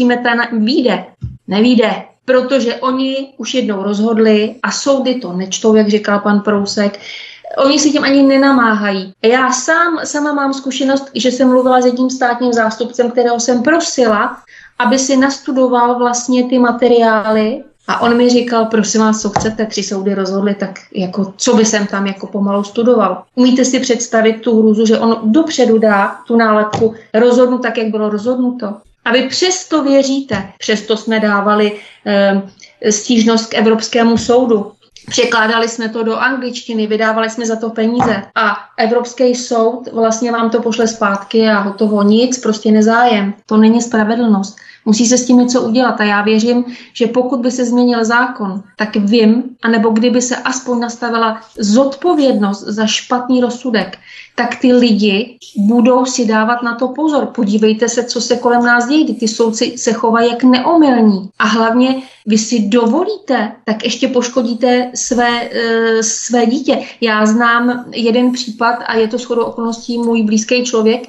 meta vyjde. Nevyjde. Protože oni už jednou rozhodli a soudy to nečtou, jak říkal pan Prousek. Oni si tím ani nenamáhají. Já sama mám zkušenost, že jsem mluvila s jedním státním zástupcem, kterého jsem prosila, aby si nastudoval vlastně ty materiály a on mi říkal, prosím vás, co chcete, 3 soudy rozhodly, tak jako co by jsem tam jako pomalu studoval. Umíte si představit tu hrůzu, že on dopředu dá tu nálepku rozhodnu tak, jak bylo rozhodnuto. A vy přesto věříte, přesto jsme dávali stížnost k Evropskému soudu. Překládali jsme to do angličtiny, vydávali jsme za to peníze a Evropský soud vlastně vám to pošle zpátky a hotovo, nic, prostě nezájem. To není spravedlnost. Musí se s tím něco udělat a já věřím, že pokud by se změnil zákon, tak vím, anebo kdyby se aspoň nastavila zodpovědnost za špatný rozsudek, tak ty lidi budou si dávat na to pozor. Podívejte se, co se kolem nás děje, kdy ty soudci se chovají jak neomylní. A hlavně vy si dovolíte, tak ještě poškodíte své dítě. Já znám jeden případ a je to shodou okolností můj blízký člověk,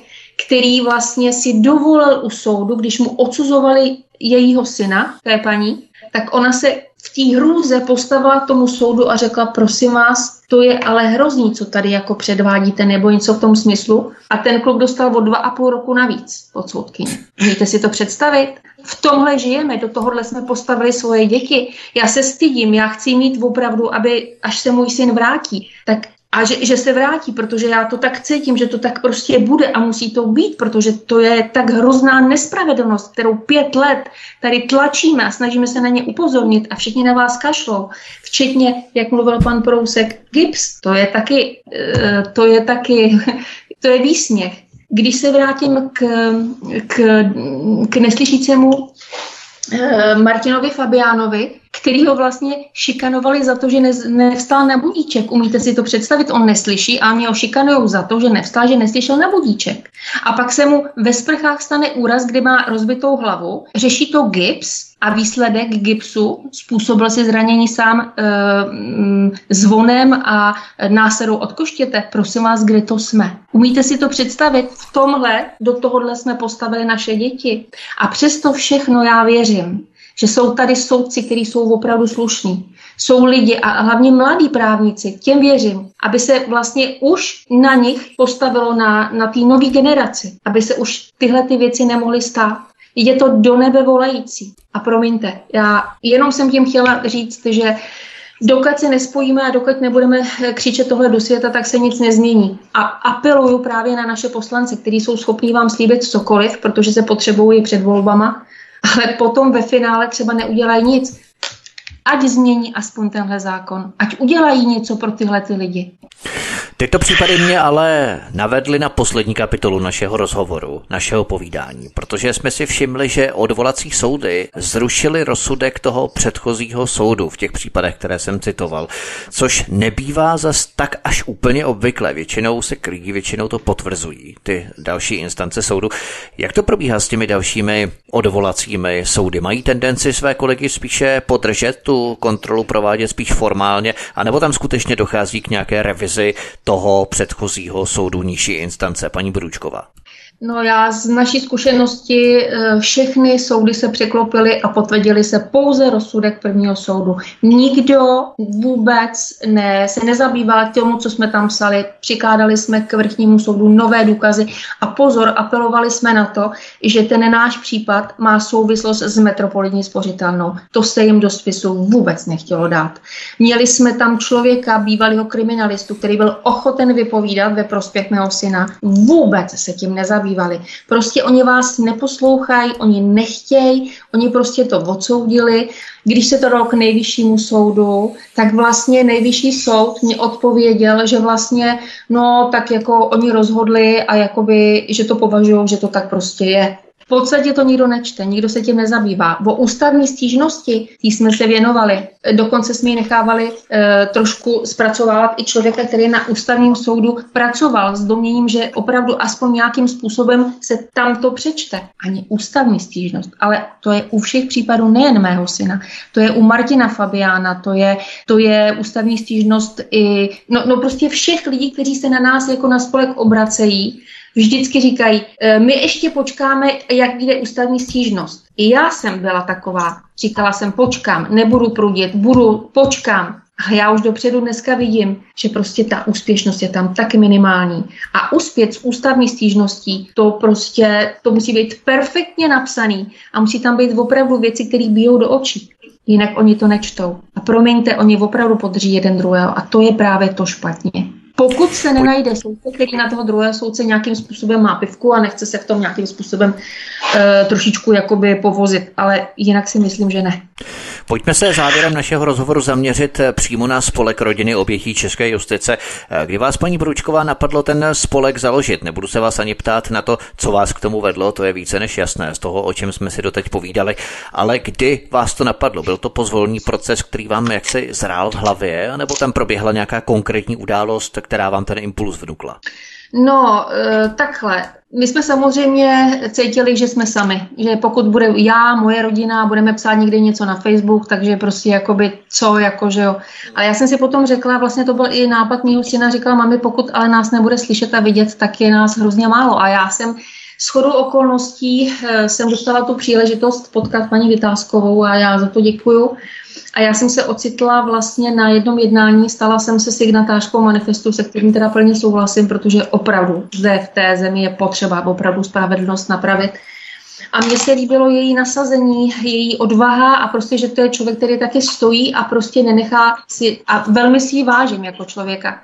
který vlastně si dovolil u soudu, když mu odsuzovali jejího syna, té paní, tak ona se v té hrůze postavila tomu soudu a řekla, prosím vás, to je ale hrozný, co tady jako předvádíte, nebo něco v tom smyslu. A ten kluk dostal o 2,5 roku navíc od soudkyně. Můžete si to představit? V tomhle žijeme, do tohohle jsme postavili svoje děti. Já se stydím, já chci mít opravdu, aby až se můj syn vrátí, tak a že se vrátí, protože já to tak cítím, že to tak prostě bude a musí to být, protože to je tak hrozná nespravedlnost, kterou 5 let tady tlačíme a snažíme se na ně upozornit a všichni na vás kašlou. Včetně, jak mluvil pan Prousek, GIBS, to je výsměch. Když se vrátím k neslyšícemu Martinovi Fabiánovi, který ho vlastně šikanovali za to, že nevstal na budíček. Umíte si to představit? On neslyší a mě ho šikanujou za to, že nevstal, že neslyšel na budíček. A pak se mu ve sprchách stane úraz, kdy má rozbitou hlavu, řeší to gips a výsledek gipsu způsobil si zranění sám zvonem a náserou od koštěte. Prosím vás, kde to jsme? Umíte si to představit? V tomhle, do tohohle jsme postavili naše děti. A přesto všechno já věřím, že jsou tady soudci, kteří jsou opravdu slušní. Jsou lidi a hlavně mladí právníci, těm věřím, aby se vlastně už na nich postavilo na té nové generaci, aby se už tyhle ty věci nemohly stát. Je to do nebe volající. A promiňte, já jenom jsem tím chtěla říct, že dokud se nespojíme a dokud nebudeme křičet tohle do světa, tak se nic nezmění. A apeluju právě na naše poslance, kteří jsou schopní vám slíbit cokoliv, protože se potřebují před volbama, ale potom ve finále třeba neudělají nic. Ať změní aspoň tenhle zákon. Ať udělají něco pro tyhle ty lidi. Tyto případy mě ale navedly na poslední kapitolu našeho rozhovoru, našeho povídání, protože jsme si všimli, že odvolací soudy zrušily rozsudek toho předchozího soudu v těch případech, které jsem citoval, což nebývá zas tak až úplně obvykle. Většinou se kryjí, většinou to potvrzují ty další instance soudu. Jak to probíhá s těmi dalšími odvolacími soudy? Mají tendenci své kolegy spíše podržet, tu kontrolu provádět spíš formálně, anebo tam skutečně dochází k nějaké revizi toho předchozího soudu nižší instance? Paní Brůčková. No já z naší zkušenosti všechny soudy se překlopily a potvrdili se pouze rozsudek prvního soudu. Nikdo vůbec se nezabýval k tomu, co jsme tam psali. Přikládali jsme k vrchnímu soudu nové důkazy a pozor, apelovali jsme na to, že ten náš případ má souvislost s Metropolitní spořitelnou. To se jim do spisu vůbec nechtělo dát. Měli jsme tam člověka, bývalého kriminalistu, který byl ochoten vypovídat ve prospěch mého syna. Vůbec se tím nezabýval. Prostě oni vás neposlouchají, oni nechtějí, oni prostě to odsoudili. Když se to dalo k nejvyššímu soudu, tak vlastně nejvyšší soud mi odpověděl, že vlastně, no tak jako oni rozhodli a jakoby, že to považují, že to tak prostě je. V podstatě to nikdo nečte, nikdo se tím nezabývá. O ústavní stížnosti, tý jsme se věnovali. Dokonce jsme ji nechávali trošku zpracovávat i člověka, který na ústavním soudu pracoval s domněním, že opravdu aspoň nějakým způsobem se tam to přečte. Ani ústavní stížnost, ale to je u všech případů nejen mého syna. To je u Martina Fabiána, to je ústavní stížnost i no prostě všech lidí, kteří se na nás jako na spolek obracejí. Vždycky říkají, my ještě počkáme, jak jde ústavní stížnost. I já jsem byla taková, říkala jsem, počkám, nebudu prudit, počkám. A já už dopředu dneska vidím, že prostě ta úspěšnost je tam taky minimální. A uspět s ústavní stížností, to musí být perfektně napsaný a musí tam být opravdu věci, které bijou do očí. Jinak oni to nečtou. A promiňte, oni opravdu podrží jeden druhého a to je právě to špatně. Pokud se nenajde soudce, který na toho druhého soudce nějakým způsobem má pivku a nechce se v tom nějakým způsobem trošičku jakoby povozit, ale jinak si myslím, že ne. Pojďme se závěrem našeho rozhovoru zaměřit přímo na spolek Rodiny obětí české justice. Kdy vás, paní Brůčková, napadlo ten spolek založit? Nebudu se vás ani ptát na to, co vás k tomu vedlo, to je více než jasné z toho, o čem jsme si doteď povídali, ale kdy vás to napadlo? Byl to pozvolný proces, který vám jaksi zrál v hlavě, anebo tam proběhla nějaká konkrétní událost, která vám ten impuls vnukla? No, takhle. My jsme samozřejmě cítili, že jsme sami. Že pokud bude já, moje rodina, budeme psát někde něco na Facebook, takže prostě jakoby jo. Ale já jsem si potom řekla, vlastně to byl i nápad mýho syna, říkala, mami, pokud ale nás nebude slyšet a vidět, tak je nás hrozně málo. A já jsem shodou okolností jsem dostala tu příležitost potkat paní Vitáskovou a já za to děkuju. A já jsem se ocitla vlastně na jednom jednání, stala jsem se signatářkou manifestu, se kterým teda plně souhlasím, protože opravdu zde v té zemi je potřeba opravdu spravedlnost napravit. A mně se líbilo její nasazení, její odvaha a prostě, že to je člověk, který taky stojí a prostě nenechá si, a velmi si ji vážím jako člověka.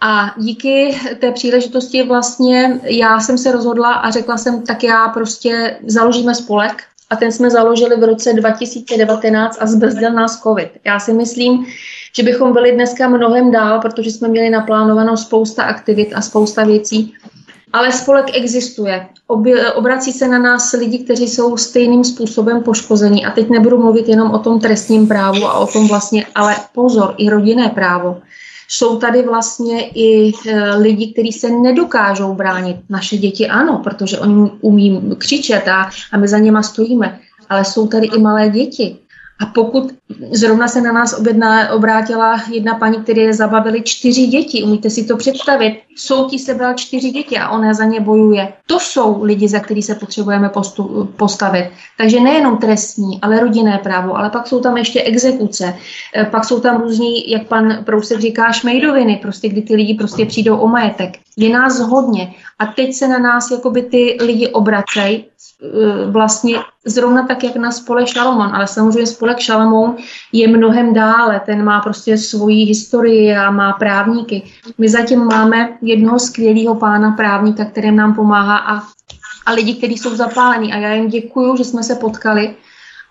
A díky té příležitosti vlastně já jsem se rozhodla a řekla jsem, tak já prostě založíme spolek. A ten jsme založili v roce 2019 a zbrzdil nás COVID. Já si myslím, že bychom byli dneska mnohem dál, protože jsme měli naplánovanou spousta aktivit a spousta věcí. Ale spolek existuje. Obrací se na nás lidi, kteří jsou stejným způsobem poškození. A teď nebudu mluvit jenom o tom trestním právu a o tom vlastně, ale pozor, i rodinné právo. Jsou tady vlastně i lidi, kteří se nedokážou bránit. Naše děti ano, protože oni umí křičet a my za něma stojíme. Ale jsou tady i malé děti. A pokud zrovna se na nás obrátila jedna paní, které zabavili 4 děti, umíte si to představit, soudí se byla 4 děti a ona za ně bojuje. To jsou lidi, za který se potřebujeme postavit. Takže nejenom trestní, ale rodinné právo, ale pak jsou tam ještě exekuce, pak jsou tam různí, jak pan Prousek říká, šmejdoviny, prostě kdy ty lidi prostě přijdou o majetek. Je nás hodně a teď se na nás jakoby ty lidi obracejí, vlastně zrovna tak, jak na spolek Šalamoun, ale samozřejmě spolek Šalamoun je mnohem dále, ten má prostě svoji historii a má právníky. My zatím máme jednoho skvělého pána právníka, který nám pomáhá a lidi, kteří jsou zapálení a já jim děkuju, že jsme se potkali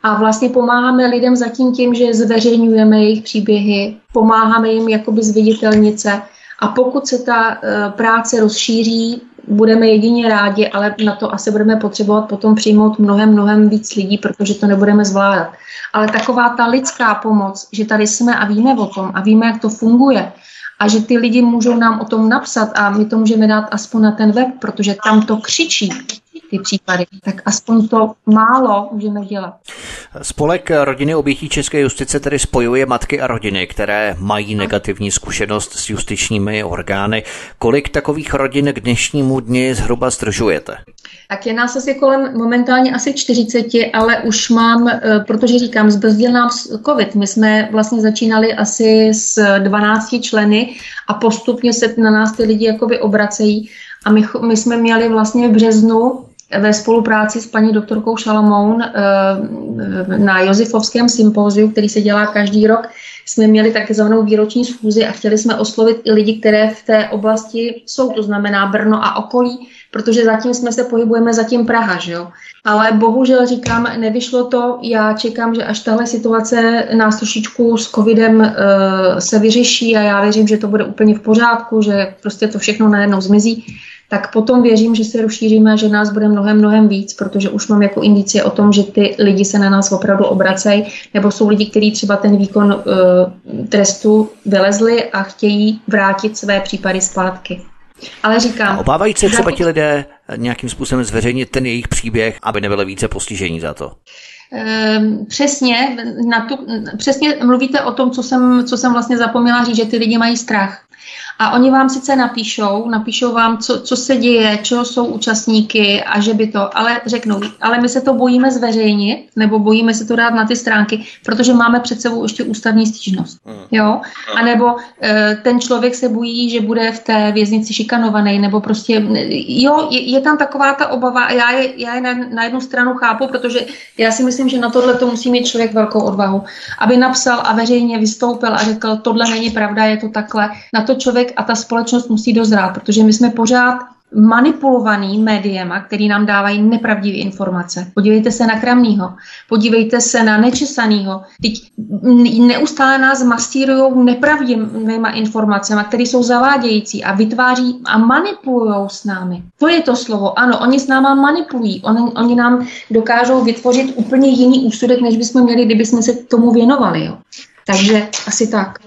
a vlastně pomáháme lidem zatím tím, že zveřejňujeme jejich příběhy, pomáháme jim jakoby zviditelnit se a pokud se ta práce rozšíří, budeme jedině rádi, ale na to asi budeme potřebovat potom přijmout mnohem víc lidí, protože to nebudeme zvládat. Ale taková ta lidská pomoc, že tady jsme a víme o tom a víme, jak to funguje a že ty lidi můžou nám o tom napsat a my to můžeme dát aspoň na ten web, protože tam to křičí. ty případy, tak aspoň to málo můžeme dělat. Spolek Rodiny obětí české justice tedy spojuje matky a rodiny, které mají negativní zkušenost s justičními orgány. Kolik takových rodin k dnešnímu dni zhruba zdržujete? Tak je nás asi kolem momentálně asi 40, ale už mám, protože říkám, zbrzdil nám COVID. My jsme vlastně začínali asi s 12 členy a postupně se na nás ty lidi jakoby obracejí. A my jsme měli vlastně v březnu ve spolupráci s paní doktorkou Šalamoun na Josifovském sympóziu, který se dělá každý rok, jsme měli takzvanou výroční schůzi a chtěli jsme oslovit i lidi, které v té oblasti jsou, to znamená Brno a okolí, protože zatím jsme se pohybujeme, zatím Praha, že jo. Ale bohužel říkám, nevyšlo to, já čekám, že až tahle situace nás trošičku s covidem se vyřeší a já věřím, že to bude úplně v pořádku, že prostě to všechno najednou zmizí, tak potom věřím, že se rozšíříme, že nás bude mnohem víc, protože už mám jako indicie o tom, že ty lidi se na nás opravdu obracejí, nebo jsou lidi, kteří třeba ten výkon trestu vylezli a chtějí vrátit své případy zpátky. Ale říkám... Obávají se třeba ti lidé nějakým způsobem zveřejnit ten jejich příběh, aby nebylo více postižení za to? Přesně mluvíte o tom, co jsem vlastně zapomněla říct, že ty lidi mají strach. A oni vám sice napíšou vám, co se děje, čeho jsou účastníky a že by to, ale řeknou, ale my se to bojíme zveřejnit, nebo bojíme se to dát na ty stránky, protože máme před sebou ještě ústavní stížnost, jo? A nebo ten člověk se bojí, že bude v té věznici šikanovaný, nebo prostě, jo, je tam taková ta obava a já je na jednu stranu chápu, protože já si myslím, že na tohle to musí mít člověk velkou odvahu, aby napsal a veřejně vystoupil a řekl, tohle není pravda, je to takhle, na to člověk a ta společnost musí dozrát, protože my jsme pořád manipulovaný médiema, který nám dávají nepravdivé informace. Podívejte se na Kramnýho, podívejte se na Nečesanýho. Teď neustále nás masírujou nepravdivýma informacemi, které jsou zavádějící a vytváří a manipulujou s námi. To je to slovo. Ano, oni s náma manipulují. Oni nám dokážou vytvořit úplně jiný úsudek, než bychom měli, kdybychom se tomu věnovali. Jo. Takže asi tak.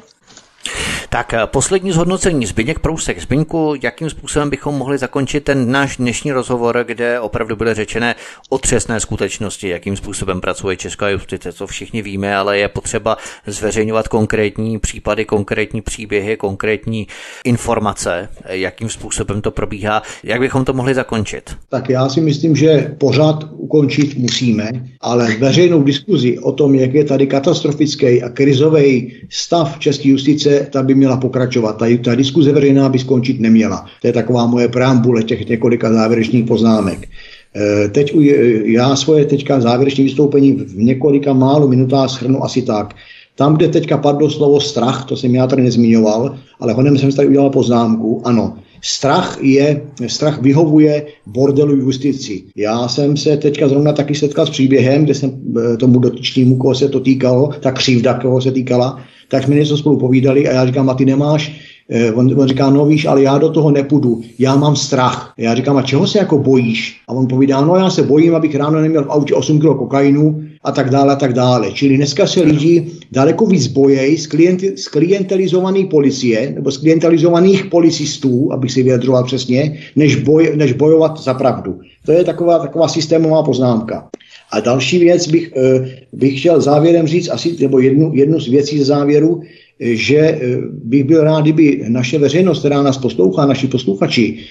Tak poslední zhodnocení, Zbyněk Prousek. Zbyňku, jakým způsobem bychom mohli zakončit ten náš dnešní rozhovor, kde opravdu byly řečené otřesné skutečnosti, jakým způsobem pracuje česká justice, co všichni víme, ale je potřeba zveřejňovat konkrétní případy, konkrétní příběhy, konkrétní informace, jakým způsobem to probíhá, jak bychom to mohli zakončit? Tak já si myslím, že pořád ukončit musíme, ale veřejnou diskuzi o tom, jak je tady katastrofický a krizový stav české justice, ta by měla pokračovat. Ta diskuze veřejná by skončit neměla. To je taková moje preambule těch několika závěrečných poznámek. Teď já svoje teďka závěrečné vystoupení v několika málo minutách shrnu asi tak. Tam, kde teďka padlo slovo strach, to jsem já tady nezmiňoval, ale honem jsem tady udělal poznámku, ano. Strach vyhovuje bordelu justici. Já jsem se teďka zrovna taky setkal s příběhem, kde jsem tomu dotyčnému, koho se to týkalo, ta křivda, koho se týkala, tak jsme něco spolu povídali a já říkám, a ty nemáš? On říká, no víš, ale já do toho nepůjdu, já mám strach. Já říkám, a čeho se jako bojíš? A on povídá, no já se bojím, abych ráno neměl v autě 8 kg kokainu a tak dále, a tak dále. Čili dneska se lidi daleko víc bojejí z klientelizované policie nebo z klientelizovaných policistů, abych si vyjadřoval přesně, než bojovat za pravdu. To je taková systémová poznámka. A další věc bych chtěl závěrem říct, asi nebo jednu z věcí ze závěru, že bych byl rád, kdyby naše veřejnost, která nás poslouchá, naši posluchači,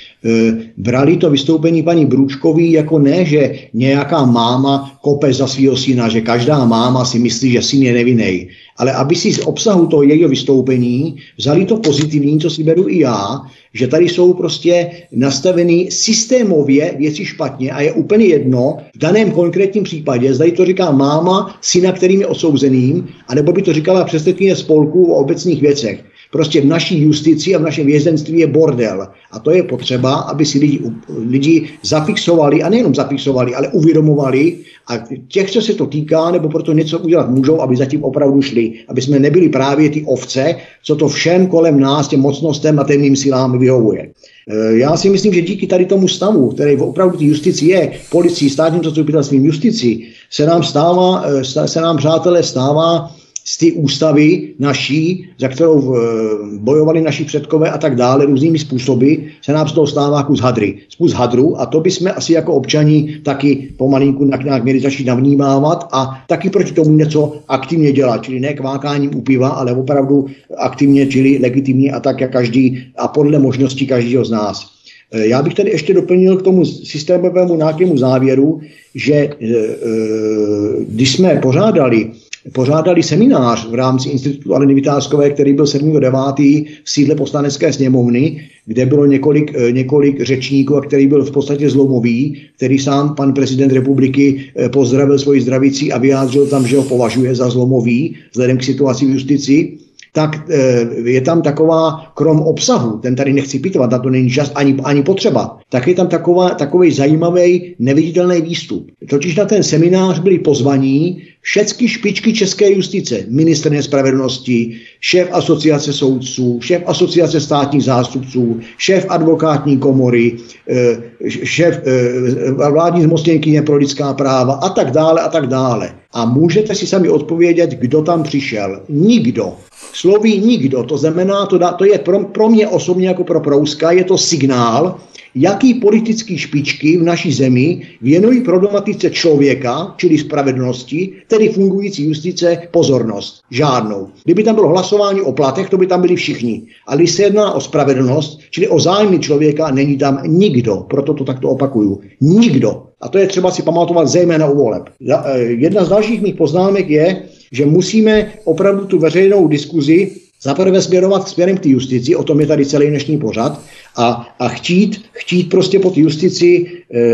brali to vystoupení paní Brůčkové jako ne, že nějaká máma kope za svýho syna, že každá máma si myslí, že syn je nevinný. Ale aby si z obsahu toho jejího vystoupení vzali to pozitivní, co si beru i já, že tady jsou prostě nastaveny systémově věci špatně a je úplně jedno v daném konkrétním případě, zda to říká máma syna, kterým je odsouzeným, anebo by to říkala předsedkyně spolku o obecných věcech. Prostě v naší justici a v našem vězenství je bordel. A to je potřeba, aby si lidi zafixovali, a nejenom zafixovali, ale uvědomovali a těch, co se to týká, nebo proto něco udělat můžou, aby zatím opravdu šli. Aby jsme nebyli právě ty ovce, co to všem kolem nás, těm mocnostem a temným silám vyhovuje. Já si myslím, že díky tady tomu stavu, který opravdu ty justici je, policii, státním zastupitelstvím, justici, se nám, přátelé, stává z té ústavy naší, za kterou bojovali naši předkové a tak dále, různými způsoby, se nám z toho stává kus hadru, a to bychom asi jako občani taky pomalinku nějak měli začít navnímávat a taky proti tomu něco aktivně dělat, čili ne kvákáním u piva, ale opravdu aktivně, čili legitimně a tak, jak každý a podle možností každého z nás. Já bych tady ještě doplnil k tomu systémovému nějakému závěru, že když jsme pořádali seminář v rámci Institutu Aleny Vitáskové, který byl 7.9. v sídle Poslanecké sněmovny, kde bylo několik řečníků, a který byl v podstatě zlomový, který sám pan prezident republiky pozdravil svoji zdravicí a vyjádřil tam, že ho považuje za zlomový vzhledem k situaci v justici, tak je tam taková, krom obsahu, ten tady nechci pitovat, na to není čas ani potřeba, tak je tam takový zajímavý neviditelný výstup. Totiž na ten seminář byli pozvaní všechny špičky české justice, ministryně spravedlnosti, šéf asociace soudců, šéf asociace státních zástupců, šéf advokátní komory, šéf vládní zmocněnkyně pro lidská práva a tak dále a tak dále. A můžete si sami odpovědět, kdo tam přišel. Nikdo. Sloví nikdo. To znamená, to je pro mě osobně jako pro Prouska, je to signál, jaký politický špičky v naší zemi věnují problematice člověka, čili spravedlnosti, tedy fungující justice, pozornost. Žádnou. Kdyby tam bylo hlasování o platech, to by tam byli všichni. Ale když se jedná o spravedlnost, čili o zájmy člověka, není tam nikdo. Proto to takto opakuju. Nikdo. A to je třeba si pamatovat zejména u voleb. Jedna z dalších mých poznámek je, že musíme opravdu tu veřejnou diskuzi zaprvé směrovat směrem k justici, o tom je tady celý dnešní pořad, a chtít prostě pod justici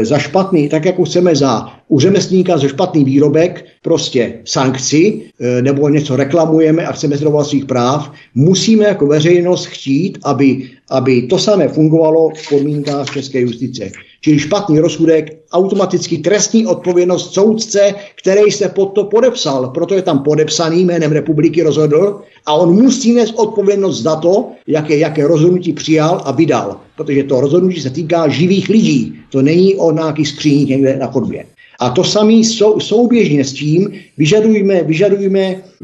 za špatný, tak jako chceme za u řemesníka za špatný výrobek, prostě sankci, nebo něco reklamujeme a chceme zdovolovat svých práv, musíme jako veřejnost chtít, aby to samé fungovalo v podmínkách české justice. Čili špatný rozsudek, automaticky trestní odpovědnost soudce, který se pod to podepsal, proto je tam podepsaný, jménem republiky rozhodl a on musí nést odpovědnost za to, jaké rozhodnutí přijal a vydal, protože to rozhodnutí se týká živých lidí, to není o nějakých skříních někde na chodbě. A to samé souběžně s tím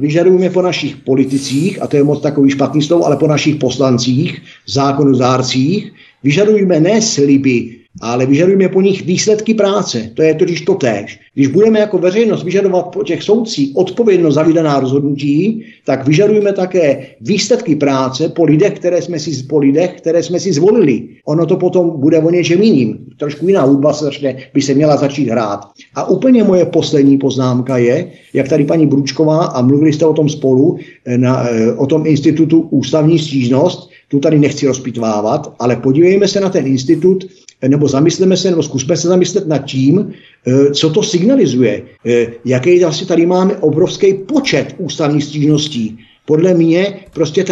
vyžadujeme po našich politicích, a to je moc takový špatný slovo, ale po našich poslancích, zákonodárcích, vyžadujeme ne sliby, ale vyžadujeme po nich výsledky práce. To je totiž totéž. Když budeme jako veřejnost vyžadovat po těch soudcích odpovědnost za vydaná rozhodnutí, tak vyžadujeme také výsledky práce po lidech, které jsme si zvolili. Ono to potom bude o něčem jiným. Trošku jiná hudba by se měla začít hrát. A úplně moje poslední poznámka je, jak tady paní Brůčková, a mluvili jste o tom spolu, o tom institutu ústavní stížnost, tu tady nechci rozpitvávat, ale podívejme se na ten institut, nebo zkusme se zamyslet nad tím, co to signalizuje. Jaký asi tady máme obrovský počet ústavních stížností. Podle mě prostě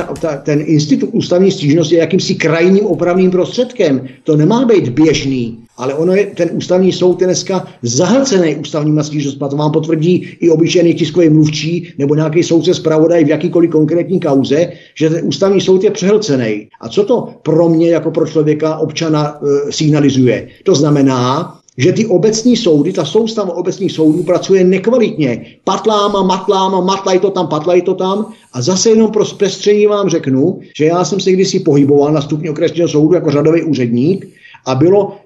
ten institut ústavní stížnosti je jakýmsi krajním opravným prostředkem. To nemá být běžný, ale ono je, ten ústavní soud je dneska zahlcený ústavníma stížnostmi. To vám potvrdí i obyčejný tiskový mluvčí nebo nějaký soudce zpravodaj v jakýkoliv konkrétní kauze, že ten ústavní soud je přehlcený. A co to pro mě jako pro člověka, občana signalizuje? To znamená, že ty obecní soudy, ta soustava obecních soudů pracuje nekvalitně. Patlají to tam. A zase jenom pro zpestření vám řeknu, že já jsem se kdysi pohyboval na stupni okresního soudu jako řadový úředník a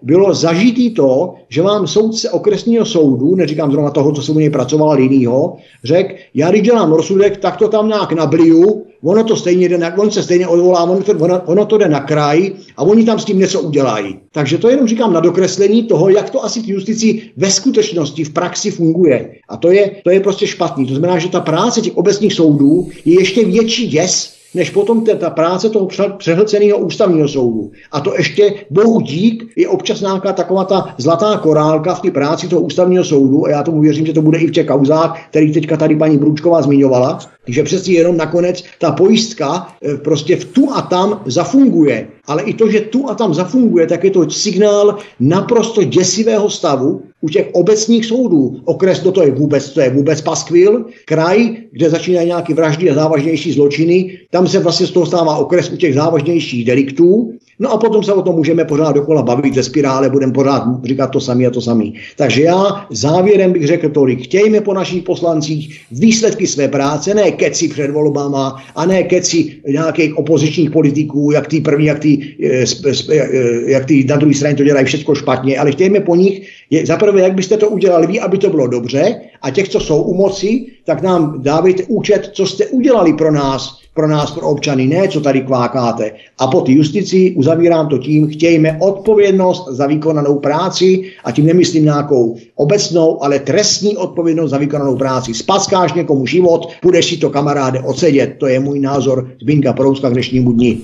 bylo zažitý to, že vám soudce okresního soudu, neříkám zrovna toho, co se u něj pracoval, ale jinýho, řekl, já když dělám rozsudek, tak to tam nějak nabliju, on se stejně odvolá, ono to jde na kraj a oni tam s tím něco udělají. Takže to jenom říkám na dokreslení toho, jak to asi v justici ve skutečnosti, v praxi funguje. A to je prostě špatný. To znamená, že ta práce těch obecních soudů je ještě větší děs, než potom ta práce toho přehlceného ústavního soudu. A to ještě, bohu dík, je občas nějaká taková ta zlatá korálka v té práci toho ústavního soudu, a já tomu věřím, že to bude i v těch kauzách, který teďka tady paní Brůčková zmiňovala, že přesně jenom nakonec ta pojistka prostě v tu a tam zafunguje. Ale i to, že tu a tam zafunguje, tak je to signál naprosto děsivého stavu u těch obecních soudů. Okres, to je vůbec paskvil, kraj, kde začínají nějaké vraždy a závažnější zločiny, tam se vlastně z toho stává okres u těch závažnějších deliktů No a potom se o tom můžeme pořád dokola bavit ve spirále, budeme pořád říkat to samé a to samé. Takže já závěrem bych řekl tolik. Chtějme po našich poslancích výsledky své práce, ne keci před volbama a ne keci nějakých opozičních politiků, jak ty první, jak ty na druhé straně to dělají všechno špatně, ale chtějme po nich, zaprvé, jak byste to udělali vy, aby to bylo dobře, a těch, co jsou u moci, tak nám dávejte účet, co jste udělali pro nás, pro občany, ne, co tady kvákáte. A po ty justici uzavírám to tím, chtějme odpovědnost za vykonanou práci, a tím nemyslím nějakou obecnou, ale trestní odpovědnost za vykonanou práci. Spackáš někomu život, půjdeš si to, kamaráde, odsedět. To je můj názor Zbyňka Prouska k dnešnímu dni.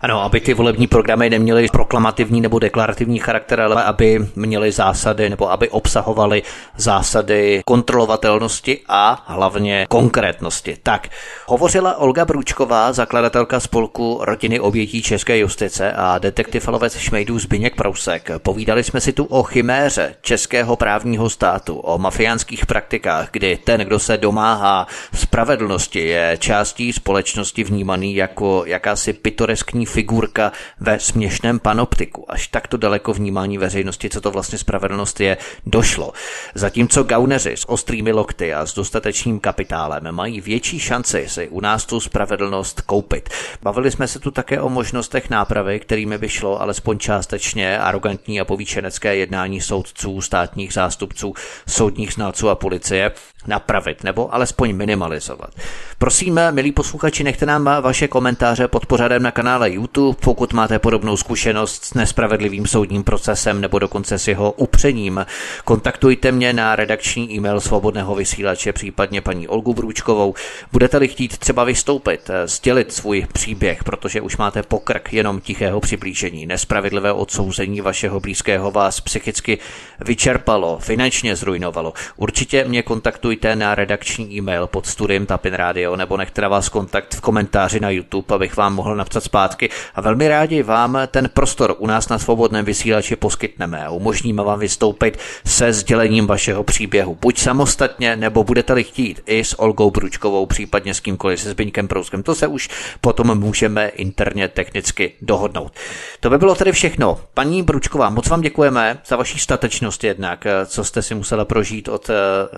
Ano, aby ty volební programy neměly proklamativní nebo deklarativní charakter, ale aby měly zásady nebo aby obsahovaly zásady kontrolovatelnosti a hlavně konkrétnosti. Tak, hovořila Olga Brůčková, zakladatelka spolku Rodiny obětí české justice, a detektiv a lovec šmejdů Zbyněk Prousek. Povídali jsme si tu o chiméře českého právního státu, o mafiánských praktikách, kdy ten, kdo se domáhá spravedlnosti, je částí společnosti vnímaný jako jakási pitoreskní figurka ve směšném panoptiku. Až takto daleko vnímání veřejnosti, co to vlastně spravedlnost je, došlo. Zatímco gauneři s ostrými lokty a s dostatečným kapitálem mají větší šanci si u nás tu spravedlnost koupit. Bavili jsme se tu také o možnostech nápravy, kterými by šlo alespoň částečně arrogantní a povýšenecké jednání soudců, státních zástupců, soudních znalců a policie napravit nebo alespoň minimalizovat. Prosím, milí posluchači, nechte nám vaše komentáře pod pořadem na kanále YouTube, pokud máte podobnou zkušenost s nespravedlivým soudním procesem nebo dokonce s jeho upřením. Kontaktujte mě na redakční e-mail Svobodného vysílače, případně paní Olgu Brůčkovou. Budete-li chtít třeba vystoupit, sdělit svůj příběh, protože už máte pokrk jenom tichého přiblížení, nespravedlivého odsouzení vašeho blízkého vás psychicky vyčerpalo, finančně zrujnovalo. Určitě mě kontaktujte na redakční e-mail pod studiem Tapin-radio, nebo nechte na vás kontakt v komentáři na YouTube, abych vám mohl napsat zpátky, a velmi rádi vám ten prostor u nás na Svobodném vysílači poskytneme a umožníme vám vystoupit se sdělením vašeho příběhu. Buď samostatně, nebo budete-li chtít i s Olgou Brůčkovou, případně s kýmkoliv, se Zbyňkem Prouskem. To se už potom můžeme interně technicky dohodnout. To by bylo tedy všechno. Paní Brůčková, moc vám děkujeme za vaši statečnost jednak, co jste si musela prožít od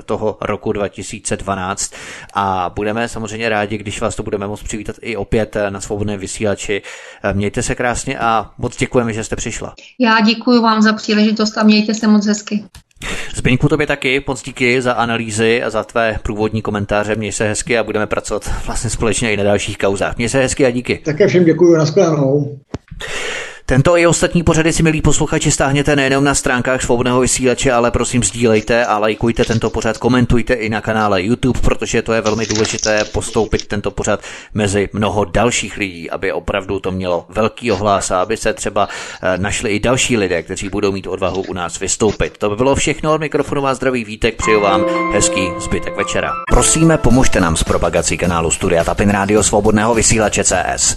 toho roku 2012, a budeme samozřejmě rádi, když vás to budeme moct přivítat i opět na Svobodném vysílači. Mějte se krásně a moc děkujeme, že jste přišla. Já děkuji vám za příležitost a mějte se moc hezky. Zbyňku, tobě taky moc díky za analýzy a za tvé průvodní komentáře. Měj se hezky a budeme pracovat vlastně společně i na dalších kauzách. Měj se hezky a díky. Také všem děkuji, nashledanou. Tento i ostatní pořady si, milí posluchači, stáhněte nejenom na stránkách Svobodného vysílače, ale prosím sdílejte a lajkujte tento pořad, komentujte i na kanále YouTube, protože to je velmi důležité postoupit tento pořad mezi mnoho dalších lidí, aby opravdu to mělo velký ohlas a aby se třeba našli i další lidé, kteří budou mít odvahu u nás vystoupit. To by bylo všechno, od mikrofonu vás zdraví Vítek, přeju vám hezký zbytek večera. Prosíme, pomožte nám s propagací kanálu Studia Tapin Radio Svobodného vysílače CS.